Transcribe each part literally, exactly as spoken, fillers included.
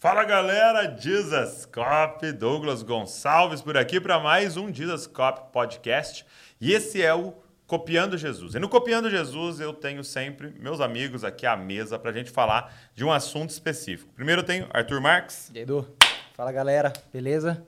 Fala galera, JesusCopy, Douglas Gonçalves por aqui para mais um JesusCopy Podcast. E esse é o Copiando Jesus. E no Copiando Jesus eu tenho sempre meus amigos aqui à mesa para a gente falar de um assunto específico. Primeiro eu tenho Arthur Marques. E aí, Edu? Fala galera, beleza?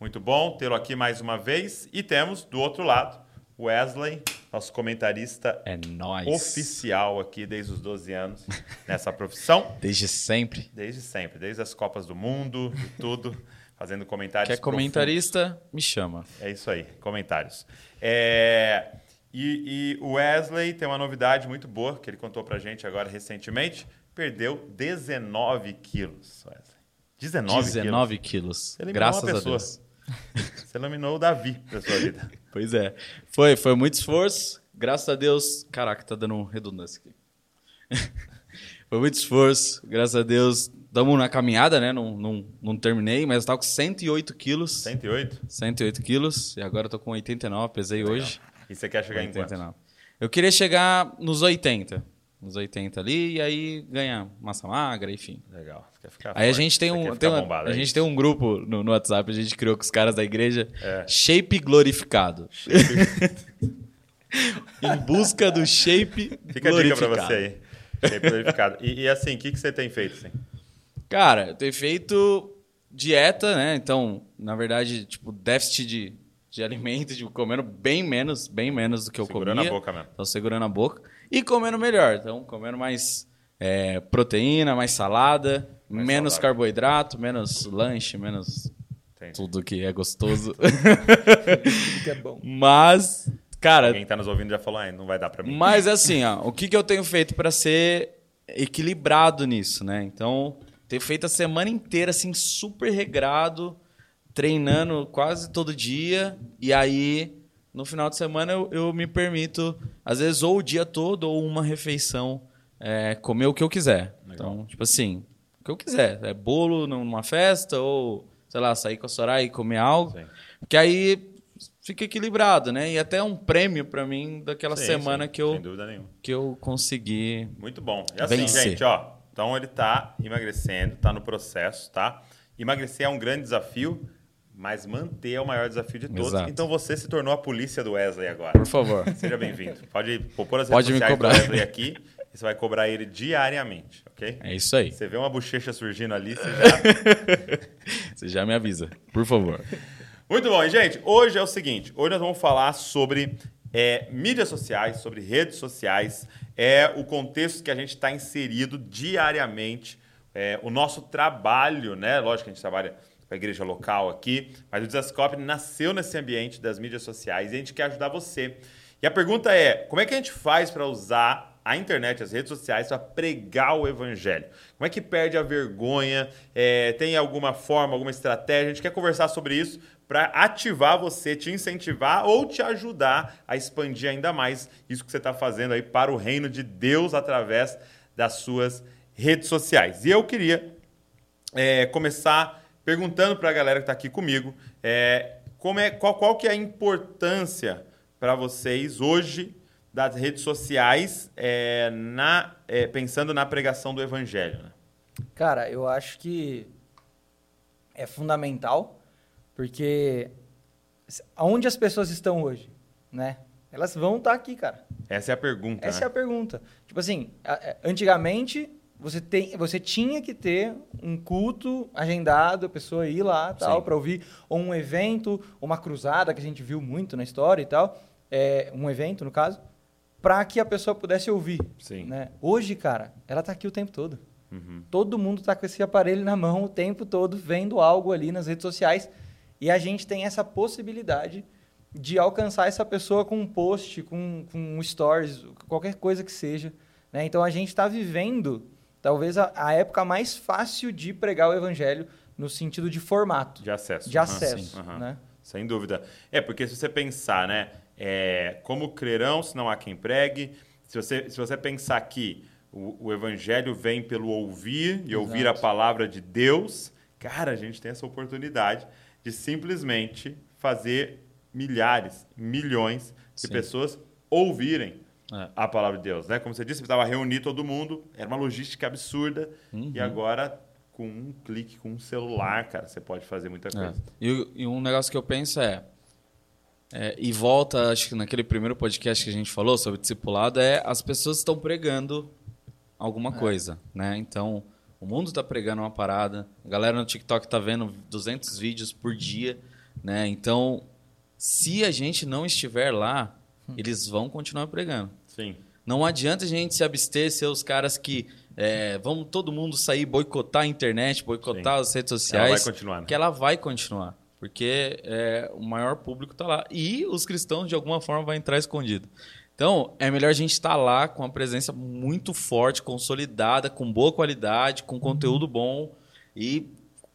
Muito bom tê-lo aqui mais uma vez. E temos do outro lado Wesley, nosso comentarista é nóis. Oficial aqui desde os doze anos nessa profissão. Desde sempre. Desde sempre, desde as Copas do Mundo, de tudo, fazendo comentários. Quer comentarista, me chama. É isso aí, comentários. É, e o Wesley tem uma novidade muito boa que ele contou pra gente agora recentemente. Perdeu dezenove quilos, Wesley. dezenove, dezenove quilos. Você eliminou uma pessoa. Graças a Deus. Você eliminou o Davi da sua vida. Pois é. Foi, foi muito esforço. Graças a Deus... Caraca, tá dando redundância aqui. Foi muito esforço. Graças a Deus. Estamos na caminhada, né? Não, não, não terminei, mas eu estava com cento e oito quilos. cento e oito? cento e oito quilos. E agora eu tô com oitenta e nove, pesei oitenta e nove. Hoje. E você quer chegar oitenta e nove. Em quanto? Eu queria chegar nos oitenta. Nos oitenta ali, e aí ganha massa magra, enfim. Legal. Quer ficar aí forte. A gente tem um, tem uma, a gente tem um grupo no, no WhatsApp, a gente criou com os caras da igreja, é. Shape Glorificado. Shape... em busca do Shape Fica Glorificado. Fica a dica pra você aí. Shape Glorificado. E, e assim, o que, que você tem feito? Assim? Cara, eu tenho feito dieta, né? Então, na verdade, tipo, déficit de, de alimento, tipo, comendo bem menos, bem menos do que eu segurando comia. Segurando a boca mesmo. Então, segurando a boca. E comendo melhor, então comendo mais é, proteína, mais salada, mais menos saudável. Carboidrato, menos lanche, menos Entendi. Tudo que é gostoso. Tudo que é bom. Mas, cara... Quem tá nos ouvindo já falou, ah, não vai dar pra mim. Mas assim, ó, o que, que eu tenho feito pra ser equilibrado nisso, né? Então, tenho feito a semana inteira assim, super regrado, treinando quase todo dia, e aí... No final de semana eu, eu me permito, às vezes, ou o dia todo ou uma refeição, é, comer o que eu quiser. Legal. Então, tipo assim, o que eu quiser. É bolo numa festa ou, sei lá, sair com a Soraya e comer algo. Sim. Porque aí fica equilibrado, né? E até um prêmio pra mim daquela sim, semana sim, que, eu, sem dúvida nenhuma. Que eu consegui muito bom. E assim, vencer. Gente, ó. Então ele tá emagrecendo, tá no processo, tá? Emagrecer é um grande desafio. Mas manter é o maior desafio de todos. Exato. Então você se tornou a polícia do Wesley agora. Por favor. Seja bem-vindo. Pode pôr as redes Pode sociais me cobrar. Do Wesley aqui. E você vai cobrar ele diariamente, ok? É isso aí. Você vê uma bochecha surgindo ali, você já... você já me avisa, por favor. Muito bom. E, gente, hoje é o seguinte. Hoje nós vamos falar sobre é, mídias sociais, sobre redes sociais. É o contexto que a gente está inserido diariamente. É, o nosso trabalho, né? Lógico que a gente trabalha... para a igreja local aqui, mas o JesusCopy nasceu nesse ambiente das mídias sociais e a gente quer ajudar você. E a pergunta é, como é que a gente faz para usar a internet, as redes sociais, para pregar o evangelho? Como é que perde a vergonha? É, tem alguma forma, alguma estratégia? A gente quer conversar sobre isso para ativar você, te incentivar ou te ajudar a expandir ainda mais isso que você está fazendo aí para o reino de Deus através das suas redes sociais. E eu queria é, começar... perguntando para a galera que está aqui comigo, é, como é, qual, qual que é a importância para vocês hoje das redes sociais, é, na, é, pensando na pregação do evangelho? Né? Cara, eu acho que é fundamental, porque aonde as pessoas estão hoje, né? Elas vão estar aqui, cara. Essa é a pergunta. Essa né? é a pergunta. Tipo assim, antigamente... Você, tem, você tinha que ter um culto agendado, a pessoa ir lá tal para ouvir, ou um evento, uma cruzada, que a gente viu muito na história e tal, é, um evento, no caso, para que a pessoa pudesse ouvir. Sim. Né? Hoje, cara, ela está aqui o tempo todo. Uhum. Todo mundo está com esse aparelho na mão o tempo todo, vendo algo ali nas redes sociais, e a gente tem essa possibilidade de alcançar essa pessoa com um post, com, com um stories, qualquer coisa que seja. Né? Então, a gente está vivendo... Talvez a, a época mais fácil de pregar o evangelho no sentido de formato. De acesso. De uhum, acesso, uhum. Né? Sem dúvida. É, porque se você pensar, né? É, como crerão, se não há quem pregue. Se você, se você pensar que o, o evangelho vem pelo ouvir e Exato. Ouvir a palavra de Deus, cara, a gente tem essa oportunidade de simplesmente fazer milhares, milhões de Sim. pessoas ouvirem. É. A palavra de Deus, né? Como você disse, precisava reunir todo mundo, era uma logística absurda, uhum. E agora com um clique, com um celular, cara, você pode fazer muita coisa. É. E, e um negócio que eu penso é, é, e volta, acho que naquele primeiro podcast que a gente falou sobre discipulado, é as pessoas estão pregando alguma é. coisa, né? Então, o mundo está pregando uma parada, a galera no TikTok está vendo duzentos vídeos por dia, né? Então, se a gente não estiver lá, hum. eles vão continuar pregando. Sim. Não adianta a gente se abster, ser os caras que... É, vamos todo mundo sair boicotar a internet, boicotar Sim. as redes sociais. Ela vai continuar, né? Que ela vai continuar. Porque é, o maior público está lá. E os cristãos, de alguma forma, vão entrar escondido. Então, é melhor a gente estar tá lá com uma presença muito forte, consolidada, com boa qualidade, com conteúdo bom e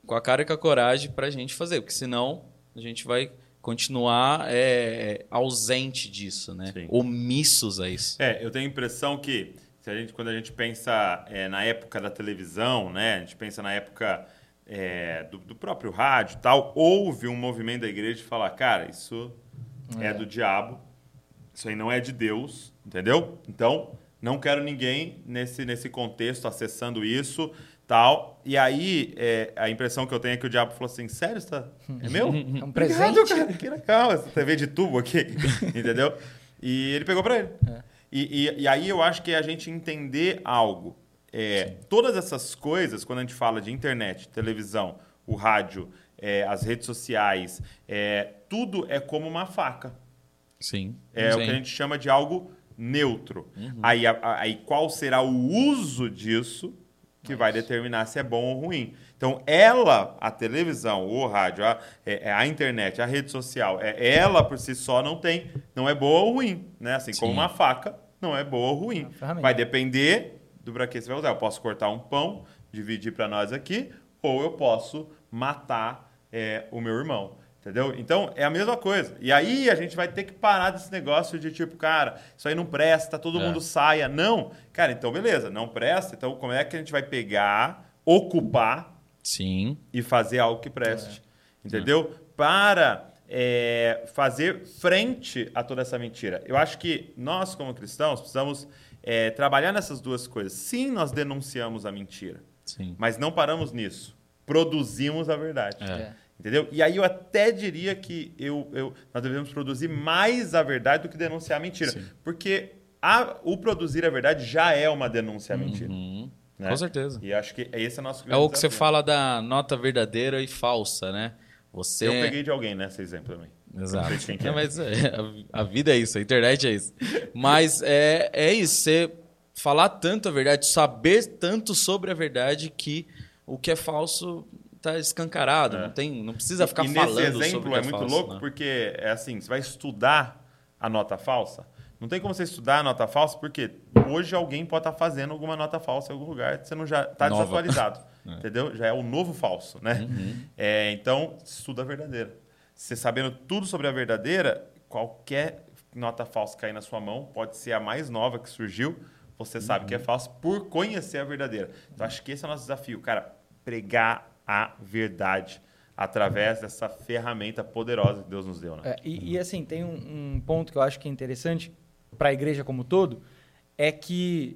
com a cara e com a coragem para a gente fazer. Porque senão a gente vai continuar é, ausente disso, né? Sim. Omissos a isso. É, eu tenho a impressão que... Se a gente, quando a gente pensa é, na época da televisão, né? A gente pensa na época é, do, do próprio rádio e tal, houve um movimento da igreja de falar, cara, isso é. é do diabo, isso aí não é de Deus, entendeu? Então, não quero ninguém nesse, nesse contexto acessando isso tal. E aí, é, a impressão que eu tenho é que o diabo falou assim, sério, isso tá... é meu? É um presente? Obrigado, que legal, essa tê vê de tubo aqui, entendeu? E ele pegou pra ele. É. E, e, e aí eu acho que é a gente entender algo. É, todas essas coisas, quando a gente fala de internet, televisão, o rádio, é, as redes sociais, é, tudo é como uma faca. Sim. É Sim. o que a gente chama de algo neutro. Uhum. Aí, a, aí qual será o uso disso que Nossa. vai determinar se é bom ou ruim. Então ela, a televisão, o rádio, a, a internet, a rede social, ela por si só não tem, não é boa ou ruim, né? Assim Sim. como uma faca. Não é boa ou ruim. Vai depender do para que você vai usar. Eu posso cortar um pão, dividir para nós aqui, ou eu posso matar é, o meu irmão. Entendeu? Então, é a mesma coisa. E aí a gente vai ter que parar desse negócio de tipo, cara, isso aí não presta, todo é. mundo saia. Não. Cara, então beleza, não presta. Então, como é que a gente vai pegar, ocupar Sim. e fazer algo que preste? É. Entendeu? É. Para... É, fazer frente a toda essa mentira. Eu acho que nós, como cristãos, precisamos é, trabalhar nessas duas coisas. Sim, nós denunciamos a mentira, Sim. mas não paramos nisso. Produzimos a verdade. É. Entendeu? E aí eu até diria que eu, eu, nós devemos produzir mais a verdade do que denunciar a mentira. Sim. Porque a, o produzir a verdade já é uma denúncia à mentira. Uhum. Né? Com certeza. E acho que esse é o nosso grande desafio. É o que você fala da nota verdadeira e falsa, né? Você... Eu peguei de alguém, né? Esse exemplo também. Exato. Não sei quem é. Não, mas a vida é isso, a internet é isso. Mas é, é isso, você falar tanto a verdade, saber tanto sobre a verdade que o que é falso está escancarado. É. Não, tem, não precisa ficar e falando sobre o que é falso. Nesse exemplo é muito louco, né? Porque é assim, você vai estudar a nota falsa. Não tem como você estudar a nota falsa, porque hoje alguém pode estar fazendo alguma nota falsa em algum lugar, você não já está desatualizado. É. Entendeu? Já é o novo falso, né? Uhum. É, então, estuda a verdadeira. Você sabendo tudo sobre a verdadeira, qualquer nota falsa cair na sua mão, pode ser a mais nova que surgiu, você uhum. sabe que é falso por conhecer a verdadeira. Então, acho que esse é o nosso desafio, cara, pregar a verdade através dessa ferramenta poderosa que Deus nos deu, né? É, e, e assim, tem um, um ponto que eu acho que é interessante, para a igreja como um todo, é que,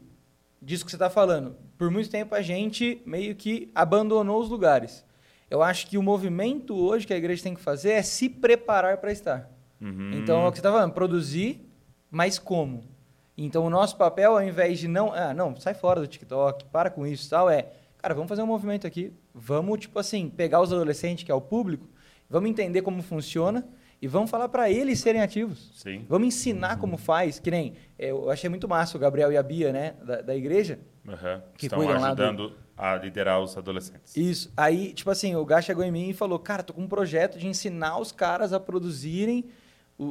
disso que você está falando, por muito tempo a gente meio que abandonou os lugares. Eu acho que o movimento hoje que a igreja tem que fazer é se preparar para estar. Uhum. Então, é o que você está falando, produzir, mas como? Então, o nosso papel, ao invés de não... Ah, não, sai fora do TikTok, para com isso e tal, é... Cara, vamos fazer um movimento aqui. Vamos, tipo assim, pegar os adolescentes, que é o público, vamos entender como funciona... E vamos falar para eles serem ativos. Sim. Vamos ensinar uhum. como faz. Que nem, eu achei muito massa o Gabriel e a Bia, né? Da, da igreja. Uhum. Que estão ajudando lá do... a liderar os adolescentes. Isso. Aí, tipo assim, o Gá chegou em mim e falou, cara, tô com um projeto de ensinar os caras a produzirem o, o,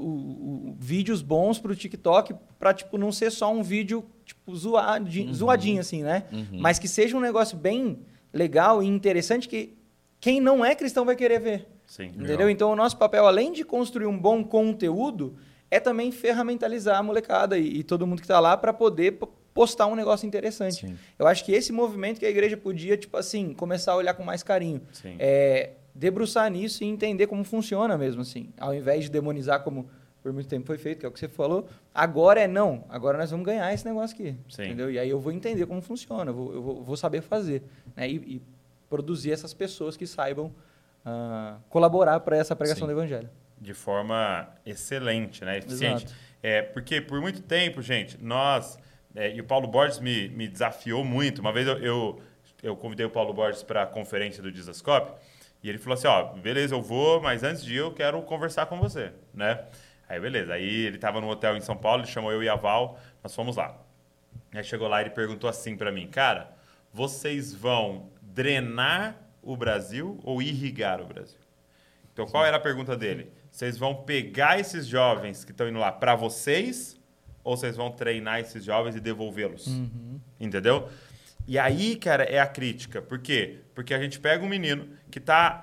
o, vídeos bons pro TikTok para tipo, não ser só um vídeo tipo, zoadinho, uhum. zoadinho, assim, né? Uhum. Mas que seja um negócio bem legal e interessante que quem não é cristão vai querer ver. Sim, entendeu? Então, o nosso papel, além de construir um bom conteúdo, é também ferramentalizar a molecada e, e todo mundo que está lá para poder postar um negócio interessante. Sim. Eu acho que esse movimento que a igreja podia, tipo assim, começar a olhar com mais carinho. É, debruçar nisso e entender como funciona mesmo, assim. Ao invés de demonizar como por muito tempo foi feito, que é o que você falou, agora é não. Agora nós vamos ganhar esse negócio aqui. Sim. Entendeu? E aí eu vou entender como funciona, eu vou, eu vou, vou saber fazer. Né? E, e produzir essas pessoas que saibam uh, colaborar para essa pregação Sim. do Evangelho. De forma excelente, né? Eficiente. É, porque por muito tempo, gente, nós... É, e o Paulo Borges me, me desafiou muito. Uma vez eu, eu, eu convidei o Paulo Borges para a conferência do JesusCopy e ele falou assim, ó, beleza, eu vou, mas antes de ir eu quero conversar com você, né? Aí, beleza. Aí ele estava num hotel em São Paulo, ele chamou eu e a Val, nós fomos lá. Aí chegou lá e ele perguntou assim para mim, cara, vocês vão drenar o Brasil ou irrigar o Brasil? Então, qual era a pergunta dele? Vocês vão pegar esses jovens que estão indo lá para vocês... ou vocês vão treinar esses jovens e devolvê-los, uhum. entendeu? E aí, cara, é a crítica. Por quê? Porque a gente pega um menino que tá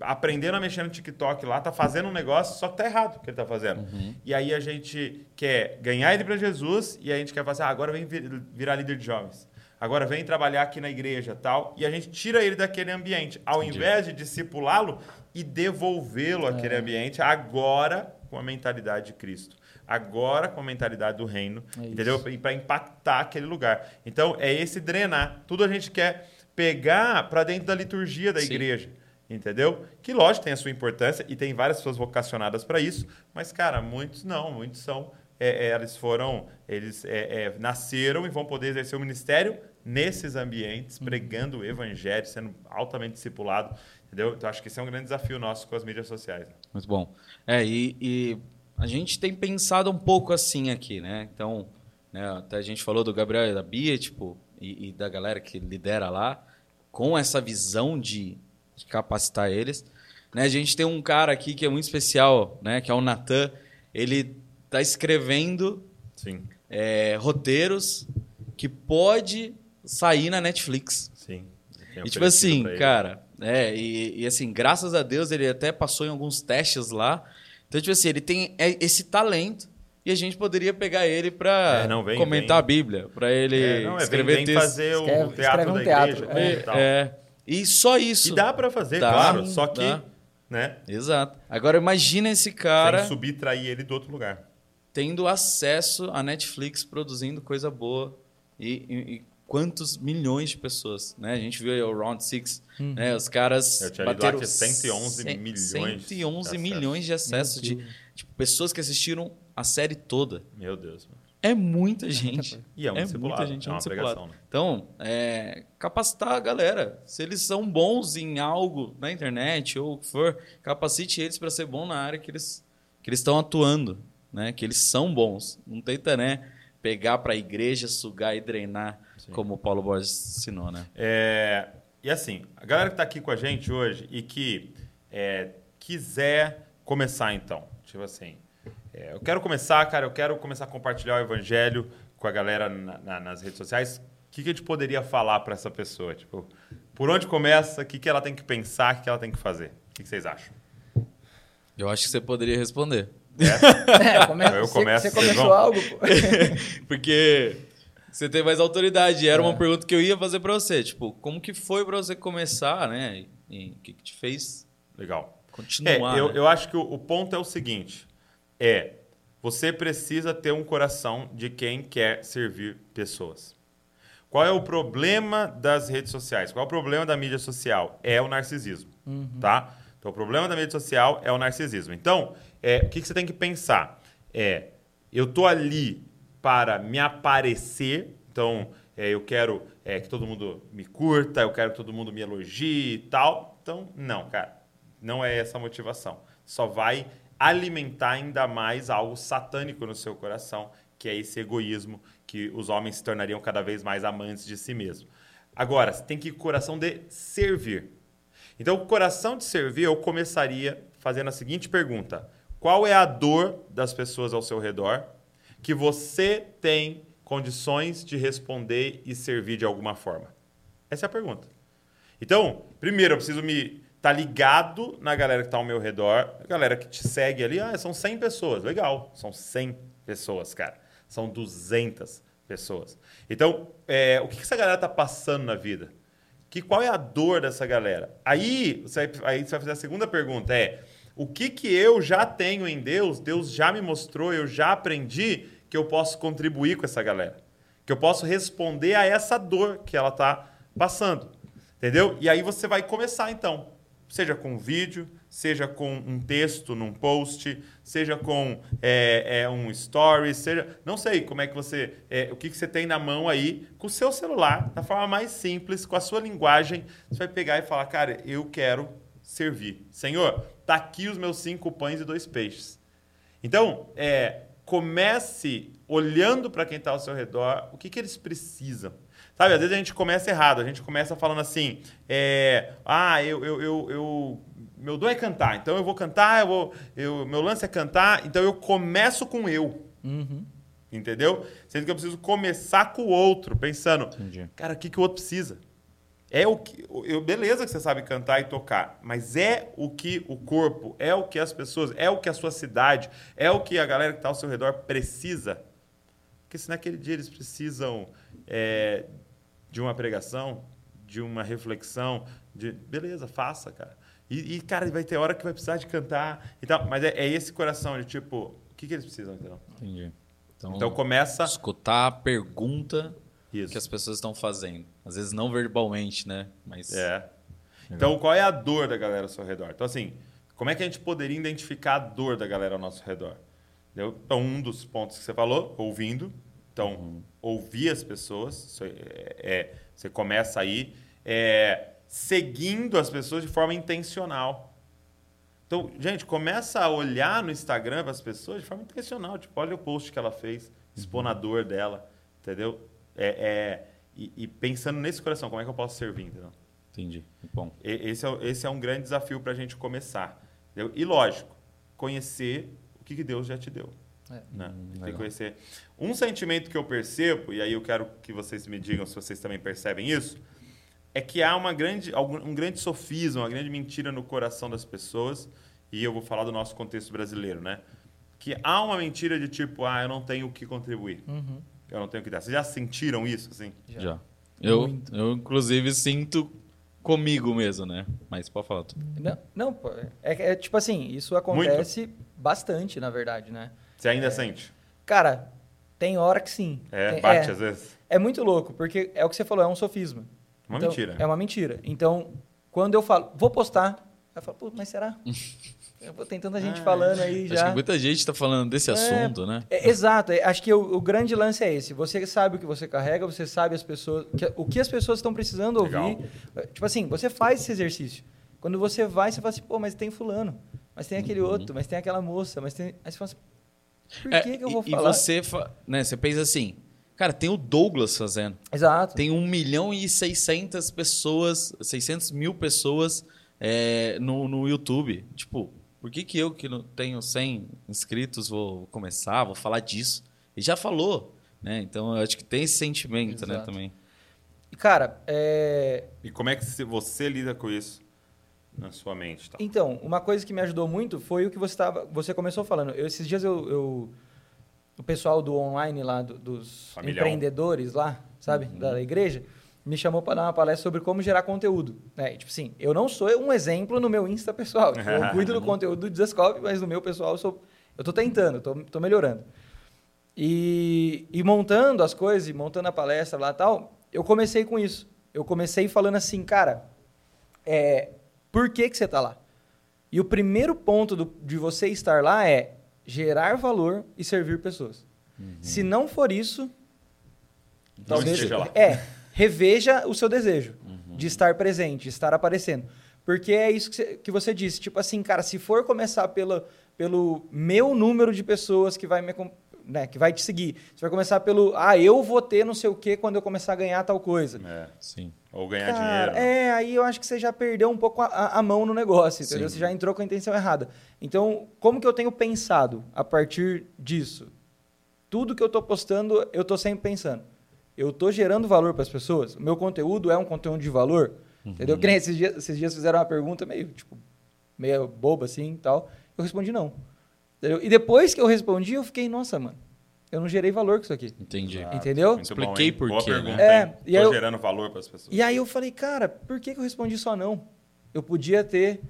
aprendendo a mexer no TikTok lá, tá fazendo um negócio, só que tá errado o que ele tá fazendo. Uhum. E aí a gente quer ganhar ele para Jesus e a gente quer fazer, ah, agora vem vir, virar líder de jovens. Agora vem trabalhar aqui na igreja e tal. E a gente tira ele daquele ambiente, ao Entendi. invés de discipulá-lo e devolvê-lo é. àquele ambiente agora com a mentalidade de Cristo. Agora com a mentalidade do reino, é entendeu? E para impactar aquele lugar. Então, é esse drenar. Tudo a gente quer pegar para dentro da liturgia da Sim. igreja, entendeu? Que, lógico, tem a sua importância e tem várias pessoas vocacionadas para isso, mas, cara, muitos não, muitos são... É, é, eles foram... Eles é, é, nasceram e vão poder exercer o ministério nesses ambientes, pregando o evangelho, sendo altamente discipulado, entendeu? Então, acho que esse é um grande desafio nosso com as mídias sociais. Né? Muito bom. É, e... e... A gente tem pensado um pouco assim aqui, né? Então, né, até a gente falou do Gabriel e da Bia, tipo, e, e da galera que lidera lá, com essa visão de, de capacitar eles. Né, a gente tem um cara aqui que é muito especial, né? Que é o Natan. Ele tá escrevendo Sim. É, roteiros que pode sair na Netflix. Sim. E tipo assim, cara, é, e, e assim, graças a Deus ele até passou em alguns testes lá. Então, tipo assim, ele tem esse talento e a gente poderia pegar ele para é, comentar vem. a Bíblia, para ele é, não, é, escrever vem, vem texto. fazer o escreve, teatro um da teatro. igreja. É, e, tal. É, e só isso. E dá para fazer, dá, claro, só que... Dá. né? Exato. Agora, imagina esse cara... Sem subtrair ele do outro lugar. Tendo acesso à Netflix, produzindo coisa boa e... e, e quantos milhões de pessoas, né? A gente viu aí o Round seis, uhum. né? Os caras Eu tinha bateram lá que é cento e onze milhões cento e onze milhões de acessos de, de pessoas que assistiram a série toda. Meu Deus. Mano. É muita gente. E é um discipulado. É muita gente, é um discipulado. Né? Então, é, capacitar a galera. Se eles são bons em algo na internet ou o que for, capacite eles para ser bom na área que eles que eles estão atuando, né? Que eles são bons. Não tenta, né? Pegar para a igreja, sugar e drenar. Como o Paulo Borges ensinou, né? É, e assim, a galera que está aqui com a gente hoje e que é, quiser começar, então, tipo assim, é, eu quero começar, cara, eu quero começar a compartilhar o evangelho com a galera na, na, nas redes sociais, o que, que a gente poderia falar para essa pessoa? Tipo, por onde começa, o que, que ela tem que pensar, o que, que ela tem que fazer? O que, que vocês acham? Eu acho que você poderia responder. É? É, eu começo, eu começo, você, você começou vão... algo, pô. Porque... Você tem mais autoridade. Era é. uma pergunta que eu ia fazer para você. Tipo, como que foi para você começar, né? E o que, que te fez legal continuar? É, eu, né? eu acho que o, o ponto é o seguinte. É, você precisa ter um coração de quem quer servir pessoas. Qual é o problema das redes sociais? Qual é o problema da mídia social? É o narcisismo, uhum. tá? Então, o problema da mídia social é o narcisismo. Então, é, o que, que você tem que pensar? É, eu tô ali... para me aparecer, então é, eu quero é, que todo mundo me curta, eu quero que todo mundo me elogie e tal. Então, não, cara, não é essa a motivação. Só vai alimentar ainda mais algo satânico no seu coração, que é esse egoísmo, que os homens se tornariam cada vez mais amantes de si mesmo. Agora, você tem que ir com o coração de servir. Então, o coração de servir, eu começaria fazendo a seguinte pergunta. Qual é a dor das pessoas ao seu redor? Que você tem condições de responder e servir de alguma forma? Essa é a pergunta. Então, primeiro, eu preciso me estar tá ligado na galera que está ao meu redor, a galera que te segue ali, ah, são cem pessoas, legal, são cem pessoas, cara, são duzentas pessoas. Então, é, o que, que essa galera está passando na vida? Que, qual é a dor dessa galera? Aí você, vai, aí você vai fazer a segunda pergunta, é... O que, que eu já tenho em Deus, Deus já me mostrou, eu já aprendi que eu posso contribuir com essa galera. Que eu posso responder a essa dor que ela está passando. Entendeu? E aí você vai começar, então. Seja com vídeo, seja com um texto num post, seja com é, é, um story, seja... Não sei como é que você... É, o que, que você tem na mão aí, com o seu celular, da forma mais simples, com a sua linguagem, você vai pegar e falar, cara, eu quero servir. Senhor, tá aqui os meus cinco pães e dois peixes. Então, é, comece olhando para quem está ao seu redor, o que, que eles precisam. Sabe, às vezes a gente começa errado, a gente começa falando assim, é, ah, eu, eu, eu, eu, meu dom é cantar, então eu vou cantar, eu vou, eu, meu lance é cantar, então eu começo com eu, uhum. Entendeu? Sendo que eu preciso começar com o outro, pensando, entendi. Cara, o que, que o outro precisa? É o que, eu, beleza que você sabe cantar e tocar, mas é o que o corpo, é o que as pessoas, é o que a sua cidade, é o que a galera que está ao seu redor precisa. Porque se naquele dia eles precisam... É, de uma pregação, de uma reflexão, de beleza, faça, cara. E, e cara, vai ter hora que vai precisar de cantar e tal. Mas é, é esse coração de tipo, o que, que eles precisam, então? Entendi. Então, então começa... Escutar a pergunta isso. Que as pessoas estão fazendo. Às vezes não verbalmente, né? Mas... É. Então, qual é a dor da galera ao seu redor? Então, assim, como é que a gente poderia identificar a dor da galera ao nosso redor? Entendeu? Então, um dos pontos que você falou, ouvindo. Então, uhum. Ouvir as pessoas, é, você começa aí é, seguindo as pessoas de forma intencional. Então, gente, começa a olhar no Instagram para as pessoas de forma intencional. Tipo, olha o post que ela fez, expor a dor dela, entendeu? É, é, e, e pensando nesse coração, como é que eu posso servir? Entendeu? Entendi. Bom. E, esse, é, esse é um grande desafio para a gente começar. Entendeu? E, lógico, conhecer o que, que Deus já te deu. É. Não, tem que conhecer. Um sentimento que eu percebo, e aí eu quero que vocês me digam se vocês também percebem isso, é que há uma grande, um grande sofisma, uma grande mentira no coração das pessoas, e eu vou falar do nosso contexto brasileiro, né? Que há uma mentira de tipo, ah, eu não tenho o que contribuir, uhum. Eu não tenho o que dar. Vocês já sentiram isso? Assim? Já. já. Eu, eu, inclusive, sinto comigo mesmo, né? Mas pode falar tudo. Não, não é, é tipo assim, isso acontece muito. Bastante, na verdade, né? Você ainda é, sente? Cara, tem hora que sim. É, tem, bate é, às vezes. É muito louco, porque é o que você falou, é um sofisma. Uma então, mentira. É uma mentira. Então, quando eu falo, vou postar, eu falo, pô, mas será? eu, tem tanta gente ah, falando aí acho já. Acho que muita gente está falando desse é, assunto, né? É, exato. Acho que o, o grande lance é esse. Você sabe o que você carrega, você sabe as pessoas, que, o que as pessoas estão precisando ouvir. Legal. Tipo assim, você faz esse exercício. Quando você vai, você fala assim, pô, mas tem fulano, mas tem aquele uhum. outro, mas tem aquela moça, mas tem... Aí você fala assim, Por que, é, que eu vou e, falar? E você, né, você pensa assim, cara, tem o Douglas fazendo. Exato. Tem um milhão e seiscentas pessoas, seiscentos mil pessoas é, no, no YouTube. Tipo, por que, que eu que não tenho cem inscritos vou começar, vou falar disso? E já falou, né? Então, eu acho que tem esse sentimento, exato. Né, também. E, cara, é... E como é que você lida com isso? Na sua mente. Tá? Então, uma coisa que me ajudou muito foi o que você, tava, você começou falando. Eu, esses dias, eu, eu, o pessoal do online lá, do, dos Familião. Empreendedores lá, sabe, uhum. da igreja, me chamou para dar uma palestra sobre como gerar conteúdo. Né? E, tipo assim, eu não sou um exemplo no meu Insta pessoal. Tipo, eu cuido do conteúdo do JesusCopy, mas no meu pessoal eu sou, eu tô tentando, eu tô, tô melhorando. E, e montando as coisas, e montando a palestra lá e tal, eu comecei com isso. Eu comecei falando assim, cara, é... Por que que você está lá? E o primeiro ponto do, de você estar lá é gerar valor e servir pessoas. Uhum. Se não for isso, não talvez esteja lá. É, reveja o seu desejo uhum. de estar presente, de estar aparecendo. Porque é isso que você, que você disse. Tipo assim, cara, se for começar pela, pelo meu número de pessoas que vai, me, né, que vai te seguir, você vai começar pelo, ah, eu vou ter não sei o quê quando eu começar a ganhar tal coisa. É, sim. Ou ganhar cara, dinheiro. É, aí eu acho que você já perdeu um pouco a, a mão no negócio, entendeu? Sim. Você já entrou com a intenção errada. Então, como que eu tenho pensado a partir disso? Tudo que eu estou postando, eu estou sempre pensando. Eu estou gerando valor para as pessoas? O meu conteúdo é um conteúdo de valor? Uhum. Entendeu? Que nem esses dias, esses dias fizeram uma pergunta meio, tipo, meio boba assim e tal. Eu respondi não. Entendeu? E depois que eu respondi, eu fiquei, nossa, mano. Eu não gerei valor com isso aqui. Entendi. Ah, entendeu? Muito expliquei por quê. Boa pergunta, é, e tô eu, gerando valor para as pessoas. E aí eu falei, cara, por que, que eu respondi só não? Eu podia ter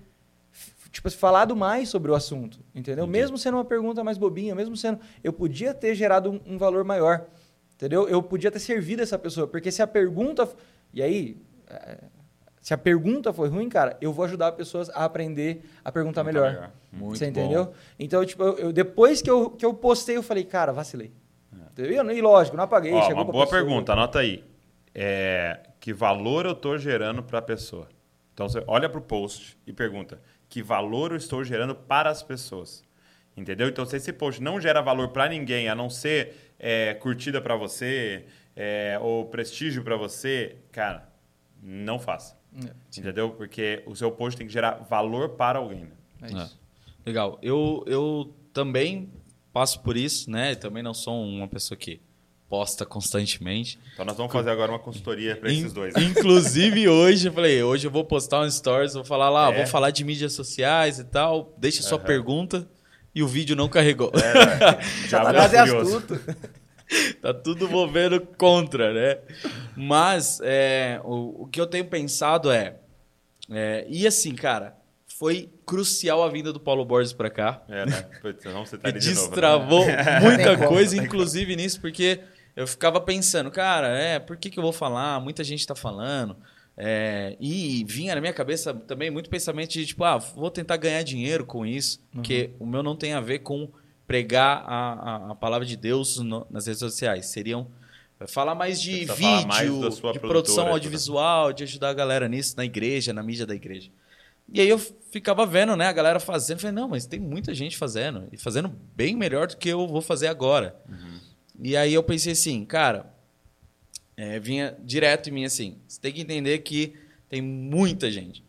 tipo, falado mais sobre o assunto, entendeu? Entendi. Mesmo sendo uma pergunta mais bobinha, mesmo sendo... Eu podia ter gerado um, um valor maior, entendeu? Eu podia ter servido essa pessoa, porque se a pergunta... E aí, Se a pergunta foi ruim, cara, eu vou ajudar pessoas a aprender a perguntar muito melhor. melhor. Muito Você entendeu? Bom. Então, tipo, eu, eu, depois que eu, que eu postei, eu falei, cara, vacilei. É. Entendeu? E lógico, não apaguei. Ó, chegou uma boa pessoa, pergunta, anota aí. É, que valor eu estou gerando para a pessoa? Então, você olha para o post e pergunta, que valor eu estou gerando para as pessoas? Entendeu? Então, se esse post não gera valor para ninguém, a não ser é, curtida para você, é, ou prestígio para você, cara, não faça. É, entendeu? Porque o seu post tem que gerar valor para alguém. Né? É isso. É. Legal. Eu, eu também passo por isso, né? Eu também não sou uma pessoa que posta constantemente. Então, nós vamos fazer agora uma consultoria para esses dois. Né? Inclusive, hoje, eu falei, hoje eu vou postar um stories, vou falar lá, é. vou falar de mídias sociais e tal, deixa sua uhum. pergunta. E o vídeo não carregou. É, já tá quase astuto. Tá tudo movendo contra, né? Mas é, o, o que eu tenho pensado é, é... E assim, cara, foi crucial a vinda do Paulo Borges pra cá. É, né? Putz, vamos citar ele de novo. Destravou né? muita coisa, inclusive nisso, porque eu ficava pensando, cara, é, por que, que eu vou falar? Muita gente tá falando. É, e vinha na minha cabeça também muito pensamento de tipo, ah, vou tentar ganhar dinheiro com isso, uhum. porque o meu não tem a ver com pregar a, a, a palavra de Deus no, nas redes sociais. Seriam falar mais de vídeo, mais de produção audiovisual, de ajudar a galera nisso, na igreja, na mídia da igreja. E aí eu ficava vendo, né, a galera fazendo, falei, não, mas tem muita gente fazendo, e fazendo bem melhor do que eu vou fazer agora. Uhum. E aí eu pensei assim, cara... É, vinha direto em mim assim, você tem que entender que tem muita gente,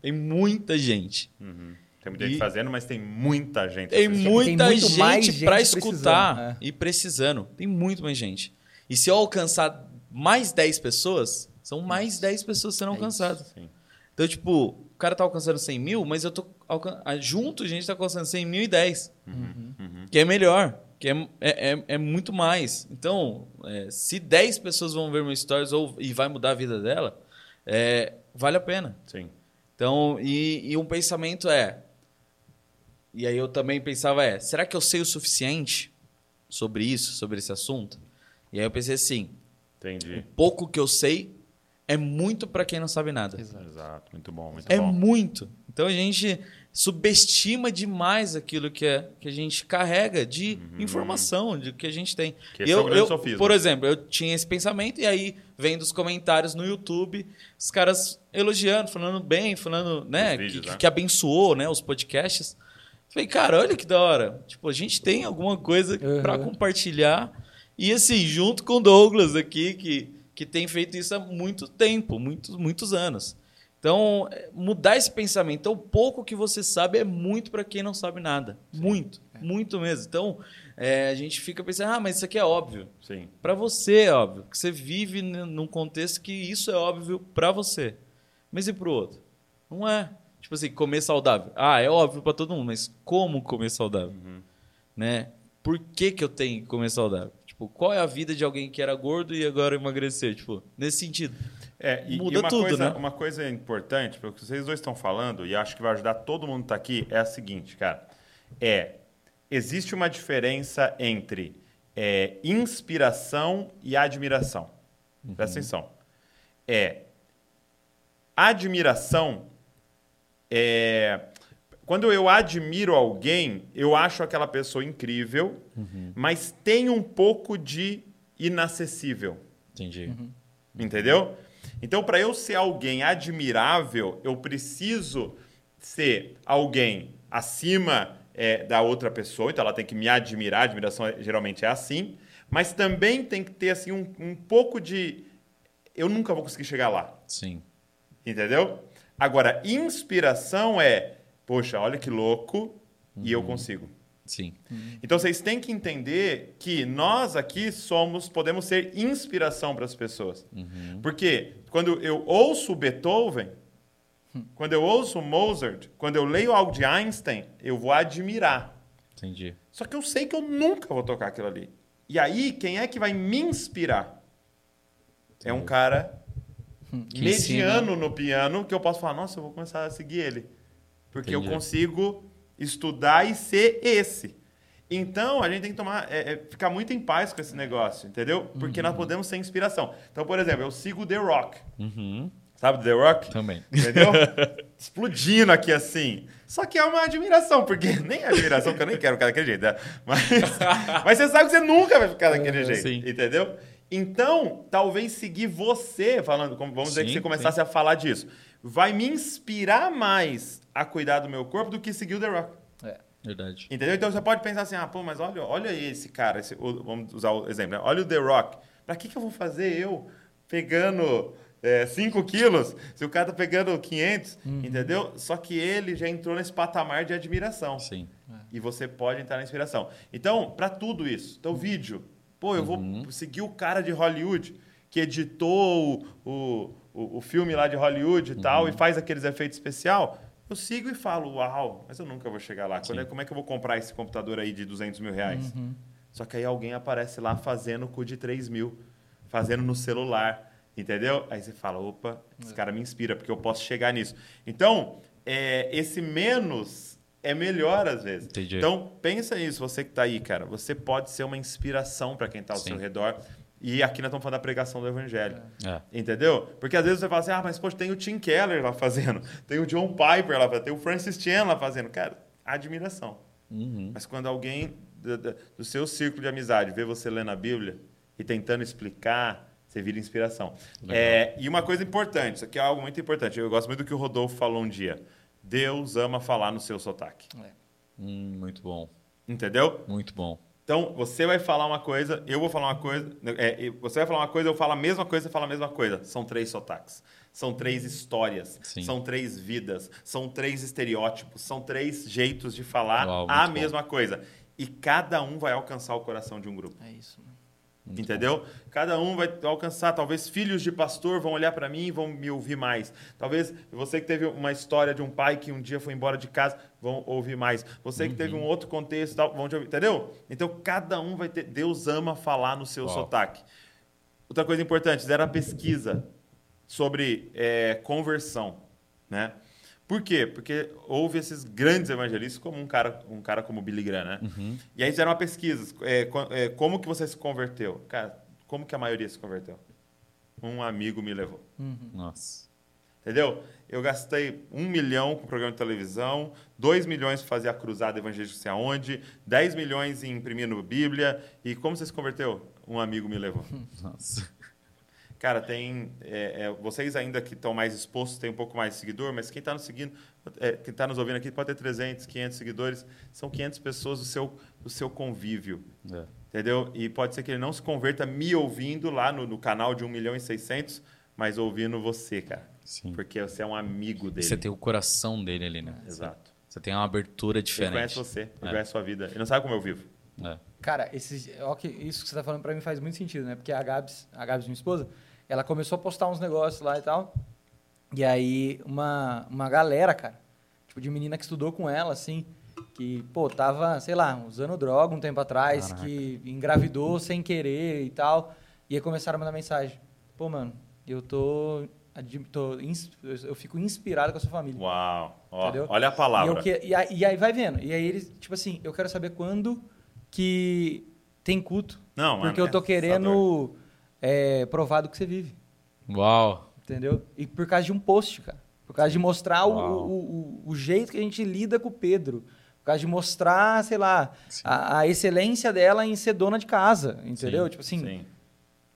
tem muita gente. Uhum. Tem muita gente fazendo, mas tem muita gente. Tem muita tem gente para escutar precisando, é. e precisando, tem muito mais gente. E se eu alcançar mais dez pessoas, são mais dez pessoas sendo é alcançadas. Isso, sim. Então, tipo, o cara tá alcançando cem mil, mas eu tô alcan... junto a gente tá alcançando cem mil e dez, uhum. Uhum. que é melhor. Que é, é, é muito mais. Então, é, se dez pessoas vão ver meu stories ou, e vai mudar a vida dela, é, vale a pena. Sim. Então, e, e um pensamento é... E aí eu também pensava, é... Será que eu sei o suficiente sobre isso, sobre esse assunto? E aí eu pensei assim... Entendi. O pouco que eu sei é muito para quem não sabe nada. Exato. Exato. Muito bom, muito é bom. É muito. Então, a gente... subestima demais aquilo que, é, que a gente carrega de uhum. informação, de que a gente tem. Que eu, é o eu, por exemplo, eu tinha esse pensamento e aí vem dos comentários no YouTube, os caras elogiando, falando bem, falando né, vídeos, que, né? que abençoou né, os podcasts. Falei, cara, olha que da hora. Tipo, a gente tem alguma coisa uhum. para compartilhar. E assim, junto com o Douglas aqui, que, que tem feito isso há muito tempo, muitos, muitos anos. Então, mudar esse pensamento. Então, o pouco que você sabe é muito para quem não sabe nada. Sim. Muito, é. muito mesmo. Então, é, a gente fica pensando, ah, mas isso aqui é óbvio. Sim. Para você é óbvio, porque você vive num contexto que isso é óbvio para você. Mas e para o outro? Não é. Tipo assim, comer saudável. Ah, é óbvio para todo mundo, mas como comer saudável? Uhum. Né? Por que, que eu tenho que comer saudável? Tipo, qual é a vida de alguém que era gordo e agora emagrecer? Tipo, nesse sentido. É, e, Muda e uma, tudo, coisa, né? uma coisa importante, porque o que vocês dois estão falando, e acho que vai ajudar todo mundo que está aqui, é a seguinte, cara. É, existe uma diferença entre é, inspiração e admiração. Uhum. Presta atenção. É, admiração é... Quando eu admiro alguém, eu acho aquela pessoa incrível, uhum. mas tem um pouco de inacessível. Entendi. Uhum. Entendeu? Então, para eu ser alguém admirável, eu preciso ser alguém acima é, da outra pessoa. Então, ela tem que me admirar. Admiração geralmente é assim. Mas também tem que ter assim, um, um pouco de... Eu nunca vou conseguir chegar lá. Sim. Entendeu? Agora, inspiração é... Poxa, olha que louco. Uhum. E eu consigo. Sim. Uhum. Então, vocês têm que entender que nós aqui somos, podemos ser inspiração para as pessoas. Uhum. Porque quando eu ouço Beethoven, uhum. quando eu ouço Mozart, quando eu leio algo de Einstein, eu vou admirar. Entendi. Só que eu sei que eu nunca vou tocar aquilo ali. E aí, quem é que vai me inspirar? Entendi. É um cara que mediano ensina. No piano, que eu posso falar, nossa, eu vou começar a seguir ele. Porque Entendi. Eu consigo... estudar e ser esse. Então, a gente tem que tomar, é, é, ficar muito em paz com esse negócio, entendeu? Porque uhum. nós podemos ser inspiração. Então, por exemplo, eu sigo The Rock. Uhum. Sabe, The Rock? Também. Entendeu? Explodindo aqui assim. Só que é uma admiração, porque nem admiração, porque eu nem quero ficar daquele jeito, né? Mas, mas você sabe que você nunca vai ficar daquele é, jeito, sim. Entendeu? Então, talvez seguir você falando, vamos dizer sim, que você começasse sim. a falar disso, vai me inspirar mais a cuidar do meu corpo do que seguir o The Rock. É, verdade. Entendeu? Então, você pode pensar assim, ah, pô, mas olha, olha esse cara, esse, vamos usar o exemplo, né? Olha o The Rock. Pra que, que eu vou fazer eu pegando... É, cinco quilos, se o cara tá pegando quinhentos, uhum. entendeu? Só que ele já entrou nesse patamar de admiração. Sim. É. E você pode entrar na inspiração. Então, para tudo isso. Então, uhum. vídeo. Pô, eu uhum. vou seguir o cara de Hollywood que editou o, o, o filme lá de Hollywood e uhum. tal, e faz aqueles efeitos especial. Eu sigo e falo, uau, mas eu nunca vou chegar lá. Quando é, como é que eu vou comprar esse computador aí de duzentos mil reais? Uhum. Só que aí alguém aparece lá fazendo cu de três mil, fazendo no celular. Entendeu? Aí você fala, opa, esse cara me inspira, porque eu posso chegar nisso. Então, é, esse menos é melhor às vezes. Entendi. Então, pensa nisso, você que está aí, cara. Você pode ser uma inspiração para quem está ao Sim. seu redor. E aqui nós estamos falando da pregação do evangelho. É. Entendeu? Porque às vezes você fala assim, ah, mas poxa, tem o Tim Keller lá fazendo, tem o John Piper lá fazendo, tem o Francis Chan lá fazendo. Cara, admiração. Uhum. Mas quando alguém do, do seu círculo de amizade vê você lendo a Bíblia e tentando explicar... Você vira inspiração. É, e uma coisa importante, isso aqui é algo muito importante. Eu gosto muito do que o Rodolfo falou um dia. Deus ama falar no seu sotaque. É. Hum, muito bom. Entendeu? Muito bom. Então, você vai falar uma coisa, eu vou falar uma coisa... É, você vai falar uma coisa, eu falo a mesma coisa, você fala a mesma coisa. São três sotaques. São três histórias. Sim. São três vidas. São três estereótipos. São três jeitos de falar Uau, a bom. mesma coisa. E cada um vai alcançar o coração de um grupo. É isso, mano. Muito Entendeu? Bom. Cada um vai alcançar. Talvez filhos de pastor vão olhar para mim e vão me ouvir mais. Talvez você que teve uma história de um pai que um dia foi embora de casa, vão ouvir mais. Você uhum. que teve um outro contexto, tal, vão te ouvir. Entendeu? Então, cada um vai ter... Deus ama falar no seu Uau. sotaque. Outra coisa importante, fizeram a pesquisa sobre é, conversão, né? Por quê? Porque houve esses grandes evangelistas, como um cara, um cara como Billy Graham, né? Uhum. E aí fizeram uma pesquisa. É, é, como que você se converteu? Cara, como que a maioria se converteu? Um amigo me levou. Uhum. Nossa. Entendeu? Eu gastei um milhão com programa de televisão, dois milhões para fazer a cruzada evangélica, não sei aonde, dez milhões em imprimindo Bíblia. E como você se converteu? Um amigo me levou. Nossa. Cara, tem... É, é, vocês ainda que estão mais expostos, tem um pouco mais de seguidor, mas quem está nos seguindo, é, quem está nos ouvindo aqui pode ter trezentos, quinhentos seguidores. São quinhentas pessoas do seu, do seu convívio. É. Entendeu? E pode ser que ele não se converta me ouvindo lá no, no canal de um milhão e seiscentos, mas ouvindo você, cara. Sim. Porque você é um amigo dele. Você tem o coração dele ali, né? Exato. Você tem uma abertura diferente. Ele conhece você, ele é. conhece a sua vida. Ele não sabe como eu vivo. É. Cara, esses, ó, que isso que você está falando para mim faz muito sentido, né? Porque a Gabs, a Gabs, minha esposa... Ela começou a postar uns negócios lá e tal. E aí, uma, uma galera, cara, tipo de menina que estudou com ela, assim, que, pô, tava, sei lá, usando droga um tempo atrás, Caraca. que engravidou sem querer e tal. E aí começaram a mandar mensagem. Pô, mano, eu tô... tô eu fico inspirado com a sua família. Uau! Ó, olha a palavra. E, eu, e, aí, e aí vai vendo. E aí eles, tipo assim, eu quero saber quando que tem culto. Não, mano. Porque eu tô querendo... É, provado que você vive. Uau! Entendeu? E por causa de um post, cara. Por causa de mostrar o, o, o, o jeito que a gente lida com o Pedro. Por causa de mostrar, sei lá, a, a excelência dela em ser dona de casa. Entendeu? Sim, tipo assim, sim.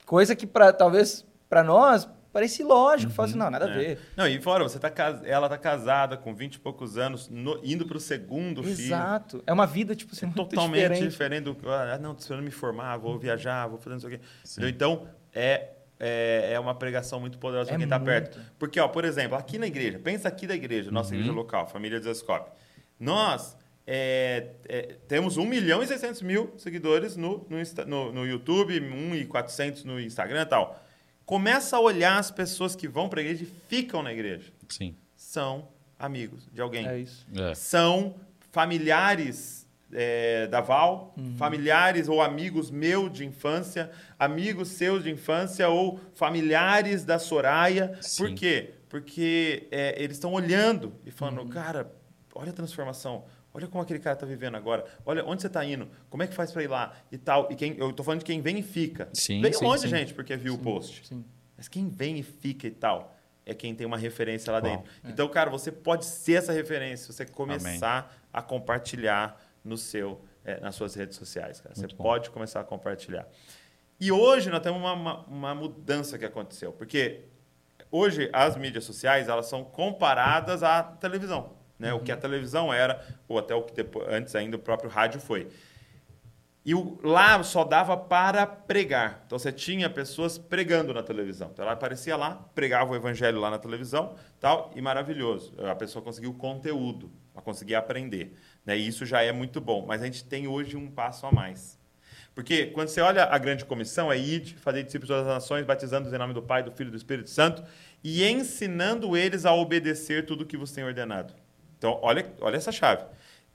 coisa que pra, talvez para nós parece lógico. Uhum, fala assim, não, nada é. a ver. Não, e fora, você tá, ela tá casada com vinte e poucos anos, no, indo pro segundo Exato. filho. Exato. É uma vida, tipo assim, é muito totalmente diferente. diferente do... Ah, não, tô esperando me formar, vou viajar, vou fazendo isso aqui. Entendeu? Então... É, é, é uma pregação muito poderosa para é quem está perto. Porque, ó, por exemplo, aqui na igreja, pensa aqui da igreja, nossa uhum. igreja local, família JesusCopy. Nós é, é, temos um milhão e seiscentos mil seguidores no, no, no, no YouTube, um milhão e quatrocentos mil no Instagram e tal. Começa a olhar as pessoas que vão para a igreja e ficam na igreja. Sim. São amigos de alguém. É isso. É. São familiares... É, da Val, uhum. familiares ou amigos meus de infância, amigos seus de infância ou familiares da Soraya. Sim. Por quê? Porque é, eles estão olhando e falando, uhum. cara, olha a transformação, olha como aquele cara está vivendo agora, olha onde você está indo, como é que faz para ir lá e tal. E quem, eu estou falando de quem vem e fica. Sim, vem sim, um monte de gente porque viu sim, o post. Sim. Mas quem vem e fica e tal. é quem tem uma referência lá Bom, dentro. É. Então, cara, você pode ser essa referência, você começar Amém. a compartilhar no seu, é, nas suas redes sociais, cara. Muito você bom. Pode começar a compartilhar. E hoje nós temos uma, uma, uma mudança que aconteceu, porque hoje as mídias sociais elas são comparadas à televisão, né? Uhum. O que a televisão era, ou até o que depois, antes ainda o próprio rádio foi. E o, lá só dava para pregar. Então, você tinha pessoas pregando na televisão. Então, ela aparecia lá, pregava o evangelho lá na televisão, tal, e maravilhoso. A pessoa conseguiu o conteúdo, ela conseguia aprender, né? E isso já é muito bom. Mas a gente tem hoje um passo a mais. Porque quando você olha a grande comissão, é ir, fazer discípulos das nações, batizando-os em nome do Pai, do Filho e do Espírito Santo, e ensinando eles a obedecer tudo o que vos tem ordenado. Então, olha, olha essa chave.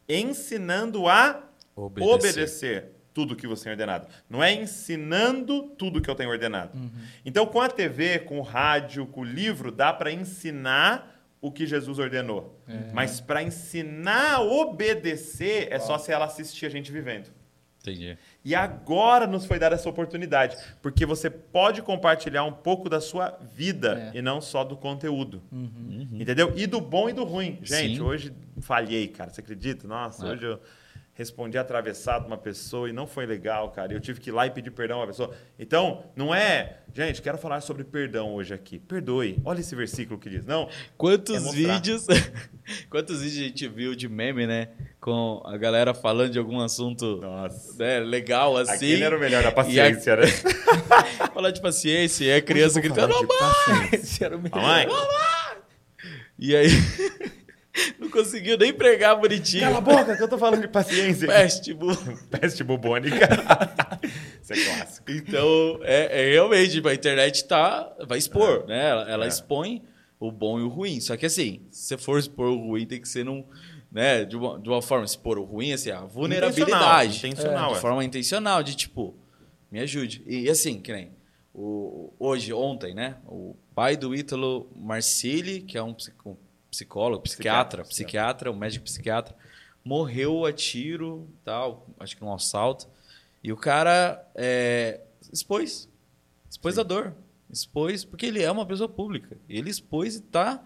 Ensinando a obedecer. obedecer. Tudo que você tem ordenado. Não é ensinando tudo que eu tenho ordenado. Uhum. Então, com a T V, com o rádio, com o livro, dá para ensinar o que Jesus ordenou. É. Mas para ensinar a obedecer, é só se ela assistir a gente vivendo. Entendi. E agora nos foi dada essa oportunidade. Porque você pode compartilhar um pouco da sua vida é. e não só do conteúdo. Uhum. Uhum. Entendeu? E do bom e do ruim. Gente, Sim. hoje falhei, cara. Você acredita? Nossa, é. hoje eu... respondi atravessado uma pessoa e não foi legal, cara. Eu tive que ir lá e pedir perdão à pessoa. Então, não é... Gente, quero falar sobre perdão hoje aqui. Perdoe. Olha esse versículo que diz. Não, quantos é vídeos... quantos vídeos a gente viu de meme, né? Com a galera falando de algum assunto Nossa. Né, legal, assim. Aquele era o melhor, da paciência, a... né? Falar de paciência e a criança gritando... Mamãe! Esse era o melhor. Mamãe! E aí... Não conseguiu nem pregar bonitinho. Cala a boca que eu tô falando de paciência. Peste, bu... Peste bubônica. Isso é clássico. Então, é, é realmente, a internet tá, vai expor, é. né? Ela, ela é. expõe o bom e o ruim. Só que assim, se você for expor o ruim, tem que ser num, né, de, uma, de uma forma, expor o ruim, assim, a vulnerabilidade. Intencional. intencional é, de é. forma intencional, de tipo, me ajude. E assim, que nem... O, hoje, ontem, né? O pai do Ítalo Marcelli, que é um psicólogo, psicólogo, psiquiatra, psiquiatra, psiquiatra, o médico psiquiatra, morreu a tiro, tal, acho que num assalto, e o cara é, expôs, expôs Sim. a dor, expôs, porque ele é uma pessoa pública, ele expôs e está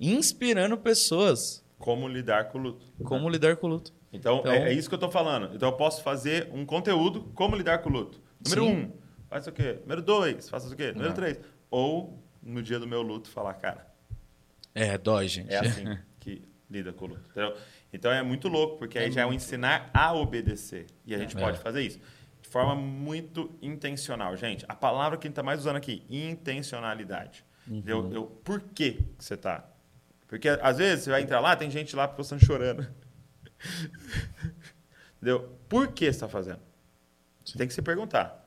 inspirando pessoas. Como lidar com o luto. Como lidar com o luto. Então, então é, é isso que eu estou falando, então eu posso fazer um conteúdo, como lidar com o luto. Número Sim. um, faça o quê? Número dois, faça o quê? Número Não. três, ou no dia do meu luto falar, cara, é, dói, gente. É assim que lida com o luto. Entendeu? Então, é muito louco, porque aí já é o ensinar a obedecer. E a gente é. pode fazer isso de forma muito intencional. Gente, a palavra que a gente está mais usando aqui, intencionalidade. Uhum. Eu, eu, por que você está? Porque, às vezes, você vai entrar lá, tem gente lá postando chorando. Entendeu? Por que você está fazendo? Você tem que se perguntar.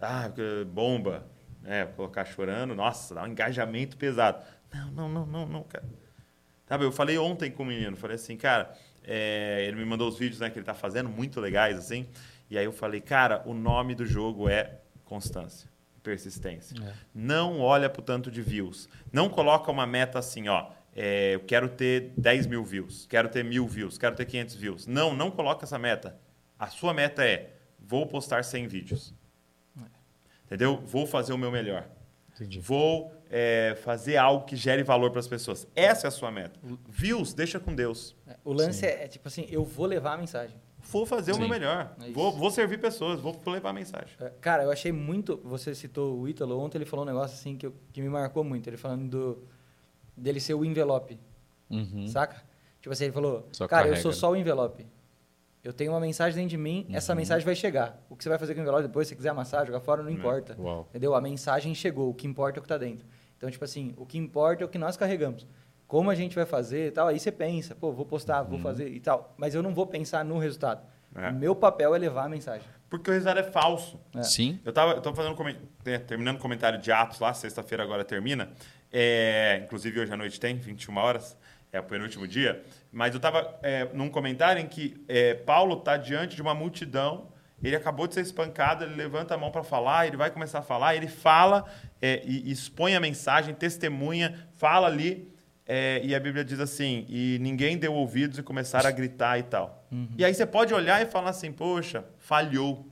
Ah, bomba. É, colocar chorando, nossa, dá um engajamento pesado. Não, não, não, não, não, cara. Sabe, eu falei ontem com o menino, falei assim, cara, é, ele me mandou os vídeos, né, que ele tá fazendo, muito legais, assim, e aí eu falei, cara, o nome do jogo é constância, persistência. É. Não olha pro tanto de views. Não coloca uma meta assim, ó, é, eu quero ter dez mil views, quero ter mil views, quero ter quinhentos views. Não, não coloca essa meta. A sua meta é, vou postar cem vídeos. É. Entendeu? Vou fazer o meu melhor. Entendi. Vou... É, fazer algo que gere valor para as pessoas. Essa é a sua meta. Views, deixa com Deus. O lance Sim. é tipo assim, eu vou levar a mensagem. Vou fazer Sim. o meu melhor. É vou, vou servir pessoas, vou levar a mensagem. Cara, eu achei muito... Você citou o Ítalo ontem, ele falou um negócio assim que, eu, que me marcou muito. Ele falando do, dele ser o envelope. Uhum. Saca? Tipo assim, ele falou, só cara, carrega. Eu sou só o envelope. Eu tenho uma mensagem dentro de mim, uhum. essa mensagem vai chegar. O que você vai fazer com o envelope depois, se você quiser amassar, jogar fora, não importa. Uau. Entendeu? A mensagem chegou, o que importa é o que está dentro. Então, tipo assim, o que importa é o que nós carregamos. Como a gente vai fazer e tal, aí você pensa, pô, vou postar, vou uhum. fazer e tal. Mas eu não vou pensar no resultado. É. Meu papel é levar a mensagem. Porque o resultado é falso. É. Sim. Eu estava fazendo coment... terminando o comentário de Atos lá, sexta-feira agora termina. É... Inclusive, hoje à noite tem, vinte e uma horas. É o penúltimo dia, mas eu estava é, num comentário em que é, Paulo está diante de uma multidão, ele acabou de ser espancado, ele levanta a mão para falar, ele vai começar a falar, ele fala é, e expõe a mensagem, testemunha, fala ali, é, e a Bíblia diz assim, e ninguém deu ouvidos e começaram a gritar e tal. Uhum. E aí você pode olhar e falar assim, poxa, falhou.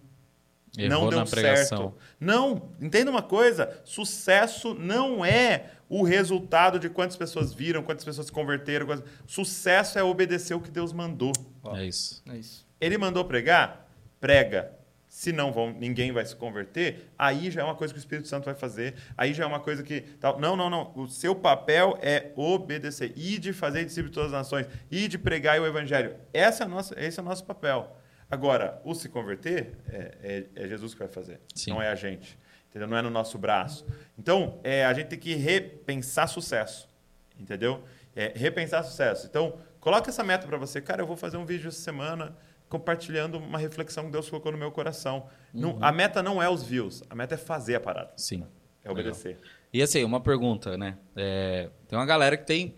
Errou não deu certo. Não, entenda uma coisa, sucesso não é o resultado de quantas pessoas viram, quantas pessoas se converteram. Quantas... Sucesso é obedecer o que Deus mandou. Ó. É isso. É isso. Ele mandou pregar? Prega. Se não, vão, ninguém vai se converter. Aí já é uma coisa que o Espírito Santo vai fazer. Aí já é uma coisa que... Tal. Não, não, não. O seu papel é obedecer. E de fazer discípulos de todas as nações. E de pregar o Evangelho. Essa é a nossa, esse é o nosso papel. Agora, o se converter é, é, é Jesus que vai fazer. Sim. Não é a gente. Entendeu? Não é no nosso braço. Então, é, a gente tem que repensar sucesso. Entendeu? É, repensar sucesso. Então, coloca essa meta para você. Cara, eu vou fazer um vídeo essa semana... compartilhando uma reflexão que Deus colocou no meu coração. Uhum. Não, a meta não é os views, a meta é fazer a parada. Sim. É obedecer. Legal. E assim, uma pergunta, né? É, tem uma galera que tem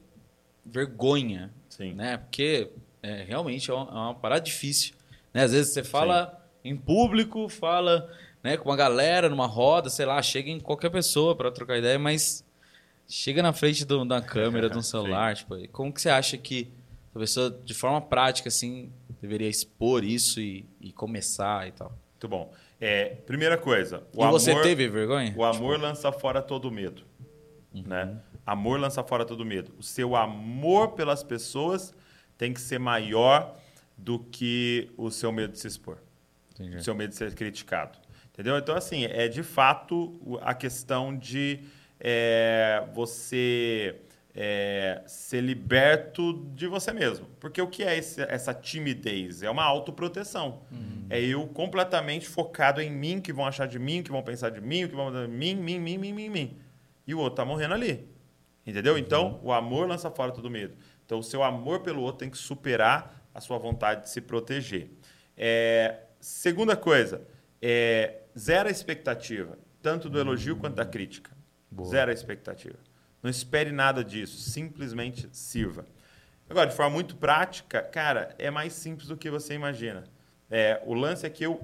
vergonha, sim, né? Porque é, realmente é uma, é uma parada difícil. Né? Às vezes você fala, sim, em público, fala, né, com uma galera, numa roda, sei lá, chega em qualquer pessoa para trocar ideia, mas chega na frente do, da câmera, de um celular. Tipo, como que você acha que a pessoa, de forma prática, assim... deveria expor isso e, e começar e tal. Muito bom. É, primeira coisa. O e amor, você teve vergonha? O amor tipo... lança fora todo o medo. Uhum. Né? Amor lança fora todo o medo. O seu amor pelas pessoas tem que ser maior do que o seu medo de se expor. Entendi. O seu medo de ser criticado. Entendeu? Então, assim, é de fato a questão de é, você... É, ser liberto de você mesmo. Porque o que é esse, essa timidez? É uma autoproteção. Uhum. É eu completamente focado em mim, que vão achar de mim, que vão pensar de mim, que vão pensar de mim, mim, mim, mim, mim, mim. E o outro tá morrendo ali. Entendeu? Uhum. Então, o amor lança fora todo medo. Então, o seu amor pelo outro tem que superar a sua vontade de se proteger. É, segunda coisa, é, zero a expectativa, tanto do elogio, uhum, quanto da crítica. Boa. Zero a expectativa. Não espere nada disso, simplesmente sirva. Agora, de forma muito prática, cara, é mais simples do que você imagina. É, o lance é que eu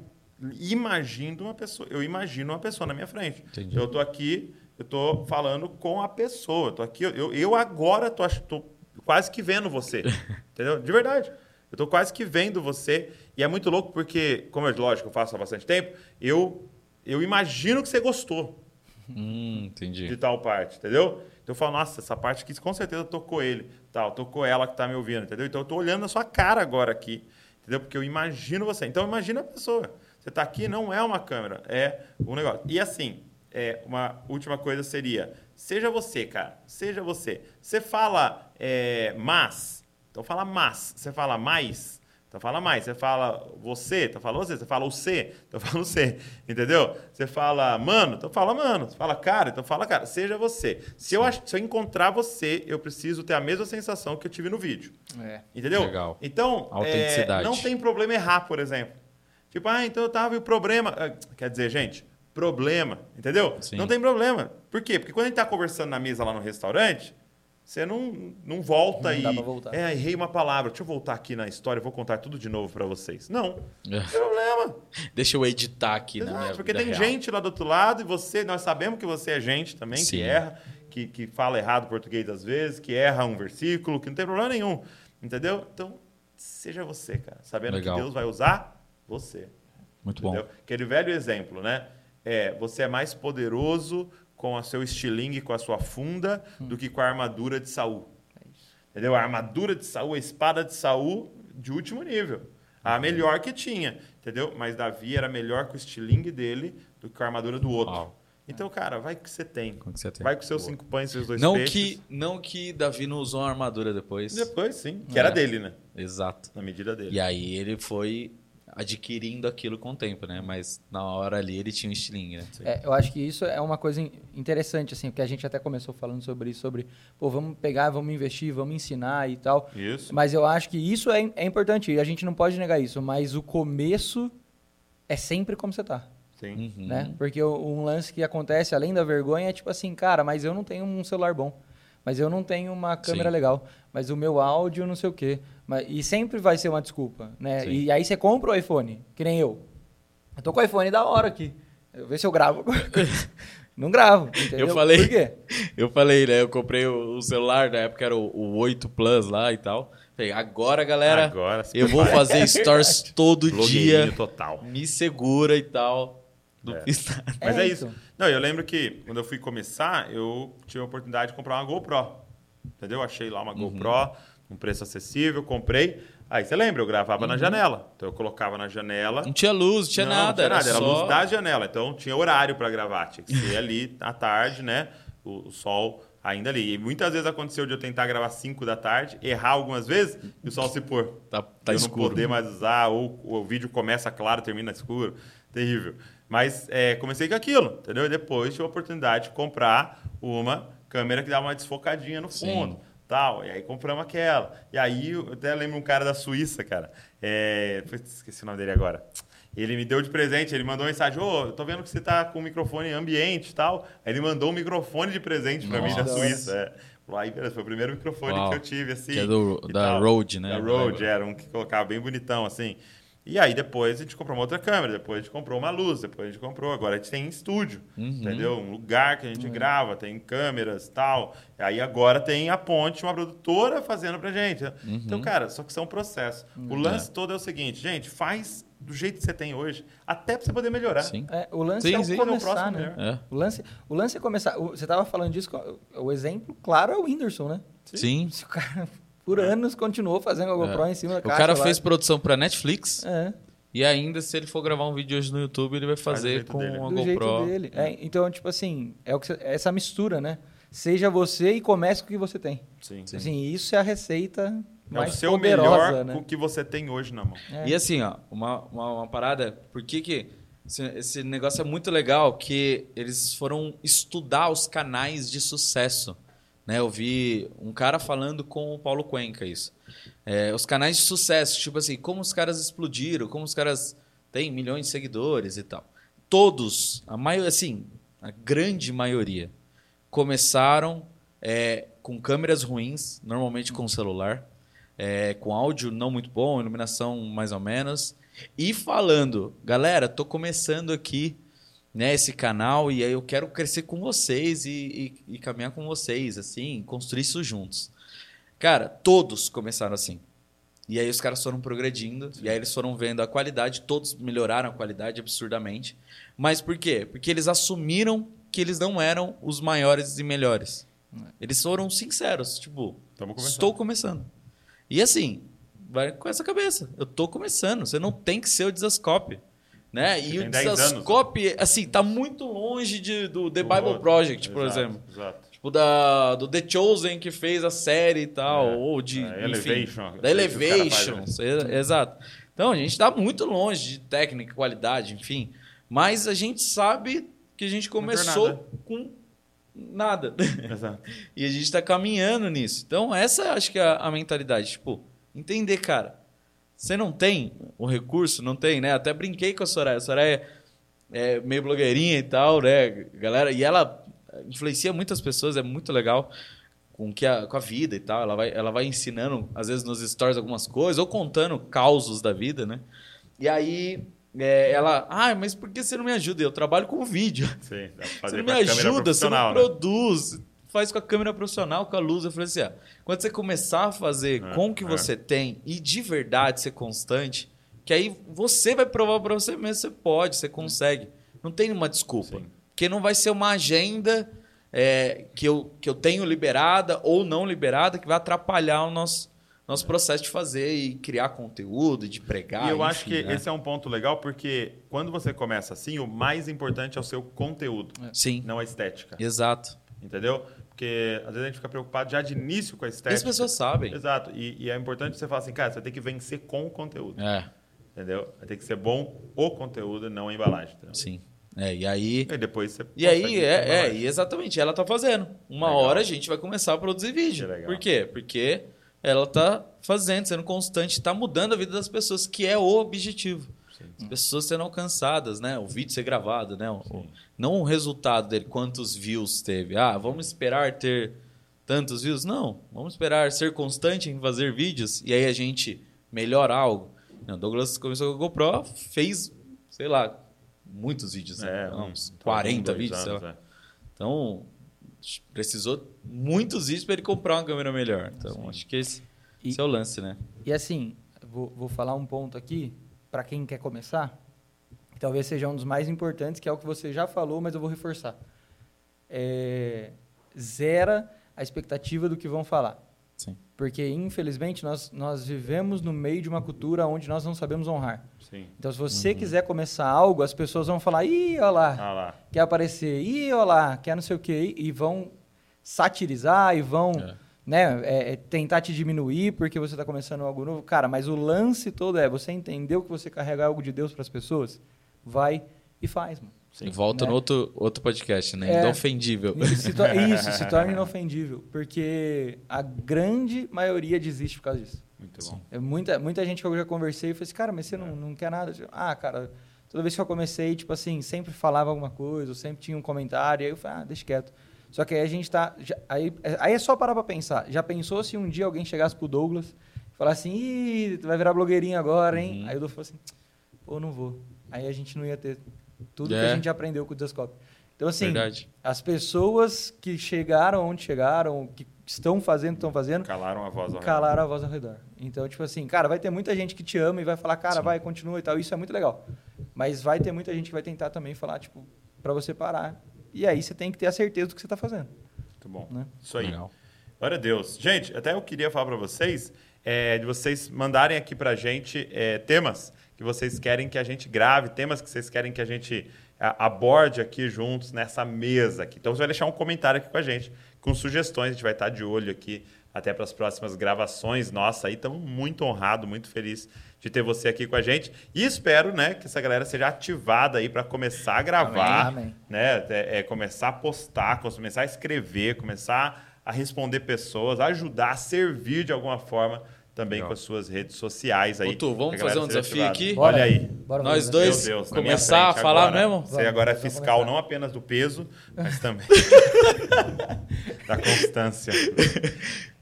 imagino uma pessoa, eu imagino uma pessoa na minha frente. Entendi. Eu estou aqui, eu estou falando com a pessoa, eu tô aqui, eu, eu agora estou tô, tô quase que vendo você, entendeu? De verdade. Eu estou quase que vendo você e é muito louco porque, como é lógico, eu faço há bastante tempo, eu, eu imagino que você gostou. Hum, entendi. De tal parte, entendeu? Então eu falo, nossa, essa parte aqui com certeza tocou ele, tal, tocou ela que está me ouvindo, entendeu? Então eu estou olhando na sua cara agora aqui, entendeu? Porque eu imagino você. Então imagina a pessoa. Você está aqui, não é uma câmera, é um negócio. E assim, é, uma última coisa seria, seja você, cara, seja você. Você fala é, mas, então fala mas. Você fala mais, então fala mais. Você fala você, então fala você. Você fala o cê, então fala o cê, entendeu? Você fala mano, então fala mano. Você fala cara, então fala cara. Seja você. Se eu, se eu encontrar você, eu preciso ter a mesma sensação que eu tive no vídeo. É. Entendeu? Legal. Então, é, não tem problema errar, por exemplo. Tipo, ah, então eu tava e o problema... Quer dizer, gente, problema, entendeu? Sim. Não tem problema. Por quê? Porque quando a gente tá conversando na mesa lá no restaurante... Você não, não volta não e... Dá pra voltar. É, errei uma palavra. Deixa eu voltar aqui na história, vou contar tudo de novo para vocês. Não, não tem problema. Deixa eu editar aqui. Exato, na minha porque tem real. Gente lá do outro lado e você... Nós sabemos que você é gente também, sim, que erra, que, que fala errado português às vezes, que erra um versículo, que não tem problema nenhum. Entendeu? Então, seja você, cara. Sabendo, legal, que Deus vai usar você. Muito, entendeu? Bom. Aquele velho exemplo, né? É, você é mais poderoso... com o seu estilingue, com a sua funda, hum, do que com a armadura de Saul. É isso. Entendeu? A armadura de Saul, a espada de Saul, de último nível. A melhor que tinha, entendeu? Mas Davi era melhor com o estilingue dele do que com a armadura do outro. Uau. Então, cara, vai que você tem. Com que você tem. Vai com seus, boa, cinco pães e seus dois não peixes. Que, não que Davi não usou a armadura depois. Depois, sim. Que é. Era dele, né? Exato. Na medida dele. E aí ele foi... adquirindo aquilo com o tempo, né? Mas na hora ali ele tinha um estilingue, né? É, eu acho que isso é uma coisa interessante, assim, porque a gente até começou falando sobre isso, sobre, pô, vamos pegar, vamos investir, vamos ensinar e tal. Isso. Mas eu acho que isso é, é importante e a gente não pode negar isso, mas o começo é sempre como você tá. Sim. Uhum. Né? Porque um lance que acontece, além da vergonha, é tipo assim, cara, mas eu não tenho um celular bom, mas eu não tenho uma câmera, sim, legal, mas o meu áudio não sei o quê. E sempre vai ser uma desculpa, né? Sim. E aí você compra o iPhone, que nem eu. Eu tô com o iPhone da hora aqui. Eu vê se eu gravo. Não gravo, entendeu? Eu falei, por quê? Eu falei, né? Eu comprei o celular, na época era o oito Plus lá e tal. Falei, agora, galera, agora eu vou fazer stories todo dia. Blogueirinho total. Me segura e tal. do é. Estado. Mas é, é isso. isso. Não, eu lembro que quando eu fui começar, eu tive a oportunidade de comprar uma GoPro. Entendeu? Achei lá uma GoPro, uhum. um preço acessível, comprei. Aí você lembra, eu gravava uhum. na janela. Então eu colocava na janela. Não tinha luz, não tinha não, nada. Não tinha nada, era, era só... luz da janela. Então tinha horário para gravar. Tinha que ser ali à tarde, né? O, o sol ainda ali. E muitas vezes aconteceu de eu tentar gravar cinco da tarde, errar algumas vezes e o sol se pôr. Tá, tá eu escuro. Eu não poder mais usar, ou, ou o vídeo começa claro, termina escuro. Terrível. Mas é, comecei com aquilo, entendeu? E depois tive a oportunidade de comprar uma câmera que dava uma desfocadinha no fundo. Sim. Tal. E aí compramos aquela. E aí eu até lembro um cara da Suíça, cara. É... Esqueci o nome dele agora. Ele me deu de presente, ele mandou uma mensagem, ô, eu tô vendo que você tá com o microfone ambiente e tal. Aí ele mandou um microfone de presente pra Nossa. mim da Suíça. É. Aí, foi o primeiro microfone Uau. que eu tive, assim. Que é do, da tal. Rode, né? Da Rode, era um que colocava bem bonitão, assim. E aí depois a gente comprou uma outra câmera, depois a gente comprou uma luz, depois a gente comprou, agora a gente tem estúdio, uhum. entendeu? Um lugar que a gente uhum. grava, tem câmeras e tal. Aí agora tem a Ponte, uma produtora fazendo pra gente. Uhum. Então, cara, só que isso é um processo. Uhum. O lance é. todo é o seguinte, gente, faz do jeito que você tem hoje, até pra você poder melhorar. Sim. É, o lance sim, é sim. começar, o né? É. O, lance, o lance é começar. O, você tava falando disso, o exemplo claro é o Whindersson, né? Sim. Se o cara... Por anos continuou fazendo a GoPro é. em cima da caixa. O cara lá. fez produção para Netflix. É. E ainda, se ele for gravar um vídeo hoje no YouTube, ele vai fazer com dele. a Do GoPro. Dele. É, então, tipo assim, é, o que você, é essa mistura, né? Seja você e comece com o que você tem. Sim. Assim, sim. Isso é a receita é mais poderosa. É o seu melhor, né? Com o que você tem hoje na mão. É. E assim, ó, uma, uma, uma parada... Por que que... Esse, esse negócio é muito legal, que eles foram estudar os canais de sucesso. Né, eu vi um cara falando com o Paulo Cuenca isso. É, os canais de sucesso, tipo assim, como os caras explodiram, como os caras têm milhões de seguidores e tal. Todos, a maioria, assim, a grande maioria, começaram é, com câmeras ruins, normalmente com celular, é, com áudio não muito bom, iluminação mais ou menos, e falando, galera, tô começando aqui, né, esse canal, e aí eu quero crescer com vocês e, e, e caminhar com vocês, assim, construir isso juntos. Cara, todos começaram assim. E aí os caras foram progredindo, Sim. e aí eles foram vendo a qualidade, todos melhoraram a qualidade absurdamente. Mas por quê? Porque eles assumiram que eles não eram os maiores e melhores. Eles foram sinceros, tipo, começando. estou começando. E assim, vai com essa cabeça, eu estou começando, você não tem que ser o JesusCopy. Né? E o JesusCopy, né? Assim, tá muito longe de, do The do Bible outro. Project, por exato, exemplo. Exato. Tipo, da, do The Chosen, que fez a série e tal. É, ou de... É, enfim, Elevation. Da Elevation. É, exato. Então, a gente tá muito longe de técnica, qualidade, enfim. Mas a gente sabe que a gente começou com nada. Exato. E a gente tá caminhando nisso. Então, essa acho que é a mentalidade. Tipo, entender, cara. Você não tem o recurso, não tem, né? Até brinquei com a Soraya. A Soraya é meio blogueirinha e tal, né, galera? E ela influencia muitas pessoas, é muito legal com, que a, com a vida e tal. Ela vai, ela vai ensinando, às vezes, nos stories algumas coisas, ou contando causos da vida, né? E aí é, ela... Ah, mas por que você não me ajuda? Eu trabalho com vídeo. Sim, dá pra fazer você não me ajuda, você não né? produz, faz com a câmera profissional, com a luz. Eu falei assim, ah, quando você começar a fazer é, com o que é. você tem e de verdade ser constante, que aí você vai provar para você mesmo, você pode, você consegue. Não tem nenhuma desculpa. Sim. Porque não vai ser uma agenda é, que, eu, que eu tenho liberada ou não liberada que vai atrapalhar o nosso, nosso é. processo de fazer e criar conteúdo, de pregar. E eu enfim, acho que né? esse é um ponto legal, porque quando você começa assim, o mais importante é o seu conteúdo, Sim. não a estética. Exato. Entendeu? Porque às vezes a gente fica preocupado já de início com a estética. As pessoas sabem. Exato. E, e é importante você falar assim, cara, você vai ter que vencer com o conteúdo. É. Entendeu? Vai ter que ser bom o conteúdo, não a embalagem. Entendeu? Sim. É, e aí... E depois você... E aí, é, é, exatamente. Ela tá fazendo. Uma legal. hora a gente vai começar a produzir vídeo. Legal. Por quê? Porque ela tá fazendo, sendo constante, tá mudando a vida das pessoas, que é o objetivo. Sim. As pessoas sendo alcançadas, né? O vídeo ser gravado, né? O, não o resultado dele, quantos views teve. Ah, vamos esperar ter tantos views? Não, vamos esperar ser constante em fazer vídeos e aí a gente melhora algo. Não, Douglas começou com a GoPro, fez, sei lá, muitos vídeos. É, né? uns quarenta vídeos, anos, sei lá. É. Então, precisou muitos vídeos para ele comprar uma câmera melhor. Então, Sim. acho que esse, e, esse é o lance, né? E assim, vou, vou falar um ponto aqui. Para quem quer começar, talvez seja um dos mais importantes, que é o que você já falou, mas eu vou reforçar. É, zera a expectativa do que vão falar. Sim. Porque, infelizmente, nós, nós vivemos no meio de uma cultura onde nós não sabemos honrar. Sim. Então, se você uhum. quiser começar algo, as pessoas vão falar, ih, olha lá, ah lá, quer aparecer, ih, olha lá, quer não sei o quê, e vão satirizar, e vão é. Né, é, tentar te diminuir porque você está começando algo novo. Cara, mas o lance todo é, você entendeu que você carregar algo de Deus para as pessoas? Vai e faz, mano. Sim. Volta né? no outro, outro podcast, né? É, inofendível. Se to... Isso, se torna inofendível. Porque a grande maioria desiste por causa disso. Muito bom. É muita, muita gente que eu já conversei e falei assim, cara, mas você é. não, não quer nada? Digo, ah, cara, toda vez que eu comecei, tipo assim, sempre falava alguma coisa, ou sempre tinha um comentário, e aí eu falei, ah, deixa quieto. Só que aí a gente tá... Já, aí, aí é só parar pra pensar. Já pensou se um dia alguém chegasse pro Douglas e falasse assim, ih, tu vai virar blogueirinho agora, hein? Uhum. Aí o Douglas falou assim, pô, não vou. Aí a gente não ia ter... Tudo é. que a gente aprendeu com o JesusCopy. Então, assim, verdade. As pessoas que chegaram onde chegaram, que estão fazendo, estão fazendo... Calaram a voz ao calaram redor. a voz ao redor. Então, tipo assim, cara, vai ter muita gente que te ama e vai falar, cara, sim. vai, continua e tal. Isso é muito legal. Mas vai ter muita gente que vai tentar também falar, tipo, pra você parar. E aí você tem que ter a certeza do que você tá fazendo. Muito bom. Né? Isso aí. Legal. Glória a Deus. Gente, até eu queria falar pra vocês, é, de vocês mandarem aqui pra gente é, temas... que vocês querem que a gente grave, temas que vocês querem que a gente aborde aqui juntos nessa mesa aqui. Então, você vai deixar um comentário aqui com a gente, com sugestões, a gente vai estar de olho aqui até para as próximas gravações. Nossa, aí estamos muito honrados, muito felizes de ter você aqui com a gente. E espero, né, que essa galera seja ativada aí para começar a gravar, amém, amém. Né, é, é, começar a postar, começar a escrever, começar a responder pessoas, ajudar a servir de alguma forma também legal. Com as suas redes sociais aí. Arthur, vamos fazer um desafio ativado. Aqui? Bora, olha aí. Bora, nós dois Deus, começar a falar agora, mesmo? Você agora é fiscal começar. Não apenas do peso, mas também da constância.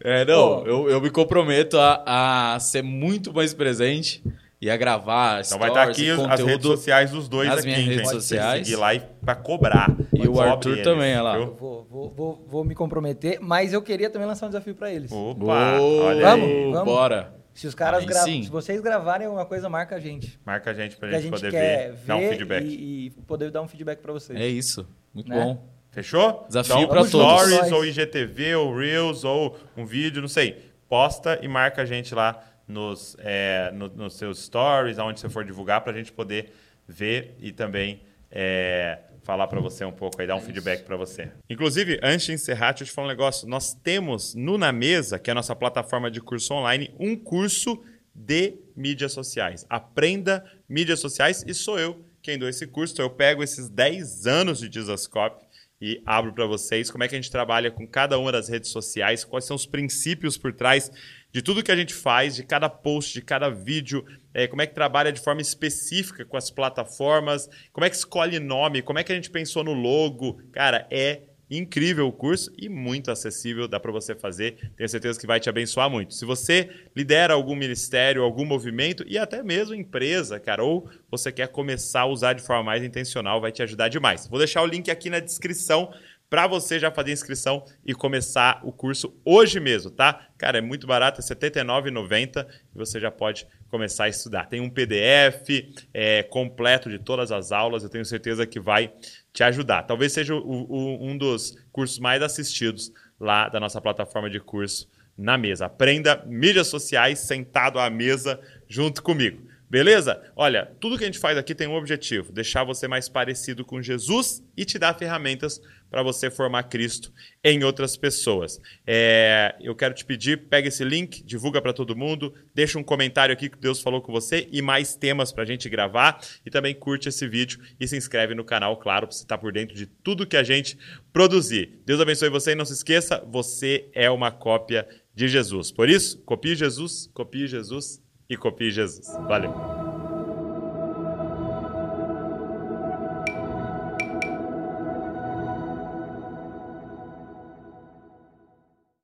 É, não, eu, eu me comprometo a, a ser muito mais presente e a gravar então stories, então vai estar aqui conteúdo, as redes sociais dos dois aqui, minhas redes gente. Sociais. Seguir lá e para cobrar. E o Arthur eles, também, olha lá. Eu vou, vou, vou, vou me comprometer, mas eu queria também lançar um desafio para eles. Opa! Oh, olha vamos, aí. Vamos. Bora. Se os caras gra... Se vocês gravarem alguma coisa, marca a gente. Marca a gente pra gente, gente poder ver, ver, dar um feedback. E, e poder dar um feedback para vocês. É isso. Muito né? bom. Fechou? Desafio então, para todos. Stories, ou I G T V, ou Reels, ou um vídeo, não sei. Posta e marca a gente lá nos, é, no, nos seus stories, aonde você for divulgar, pra gente poder ver e também... É, falar para você um pouco aí, dar um é feedback para você. Inclusive, antes de encerrar, deixa eu te falar um negócio. Nós temos no Na Mesa, que é a nossa plataforma de curso online, um curso de mídias sociais. Aprenda mídias sociais e sou eu quem dou esse curso. Então, eu pego esses dez anos de JesusCopy e abro para vocês como é que a gente trabalha com cada uma das redes sociais, quais são os princípios por trás de tudo que a gente faz, de cada post, de cada vídeo, é, como é que trabalha de forma específica com as plataformas, como é que escolhe nome, como é que a gente pensou no logo. Cara, é incrível o curso e muito acessível, dá para você fazer. Tenho certeza que vai te abençoar muito. Se você lidera algum ministério, algum movimento e até mesmo empresa, cara, ou você quer começar a usar de forma mais intencional, vai te ajudar demais. Vou deixar o link aqui na descrição para você já fazer inscrição e começar o curso hoje mesmo, tá? Cara, é muito barato, é setenta e nove reais e noventa centavos e você já pode começar a estudar. Tem um P D F é, completo de todas as aulas, eu tenho certeza que vai te ajudar. Talvez seja o, o, um dos cursos mais assistidos lá da nossa plataforma de curso Na Mesa. Aprenda mídias sociais sentado à mesa junto comigo, beleza? Olha, tudo que a gente faz aqui tem um objetivo, deixar você mais parecido com Jesus e te dar ferramentas para você formar Cristo em outras pessoas. É, eu quero te pedir, pega esse link, divulga para todo mundo, deixa um comentário aqui que Deus falou com você e mais temas para a gente gravar. E também curte esse vídeo e se inscreve no canal, claro, para você estar por dentro de tudo que a gente produzir. Deus abençoe você e não se esqueça, você é uma cópia de Jesus. Por isso, copie Jesus, copie Jesus e copie Jesus. Valeu!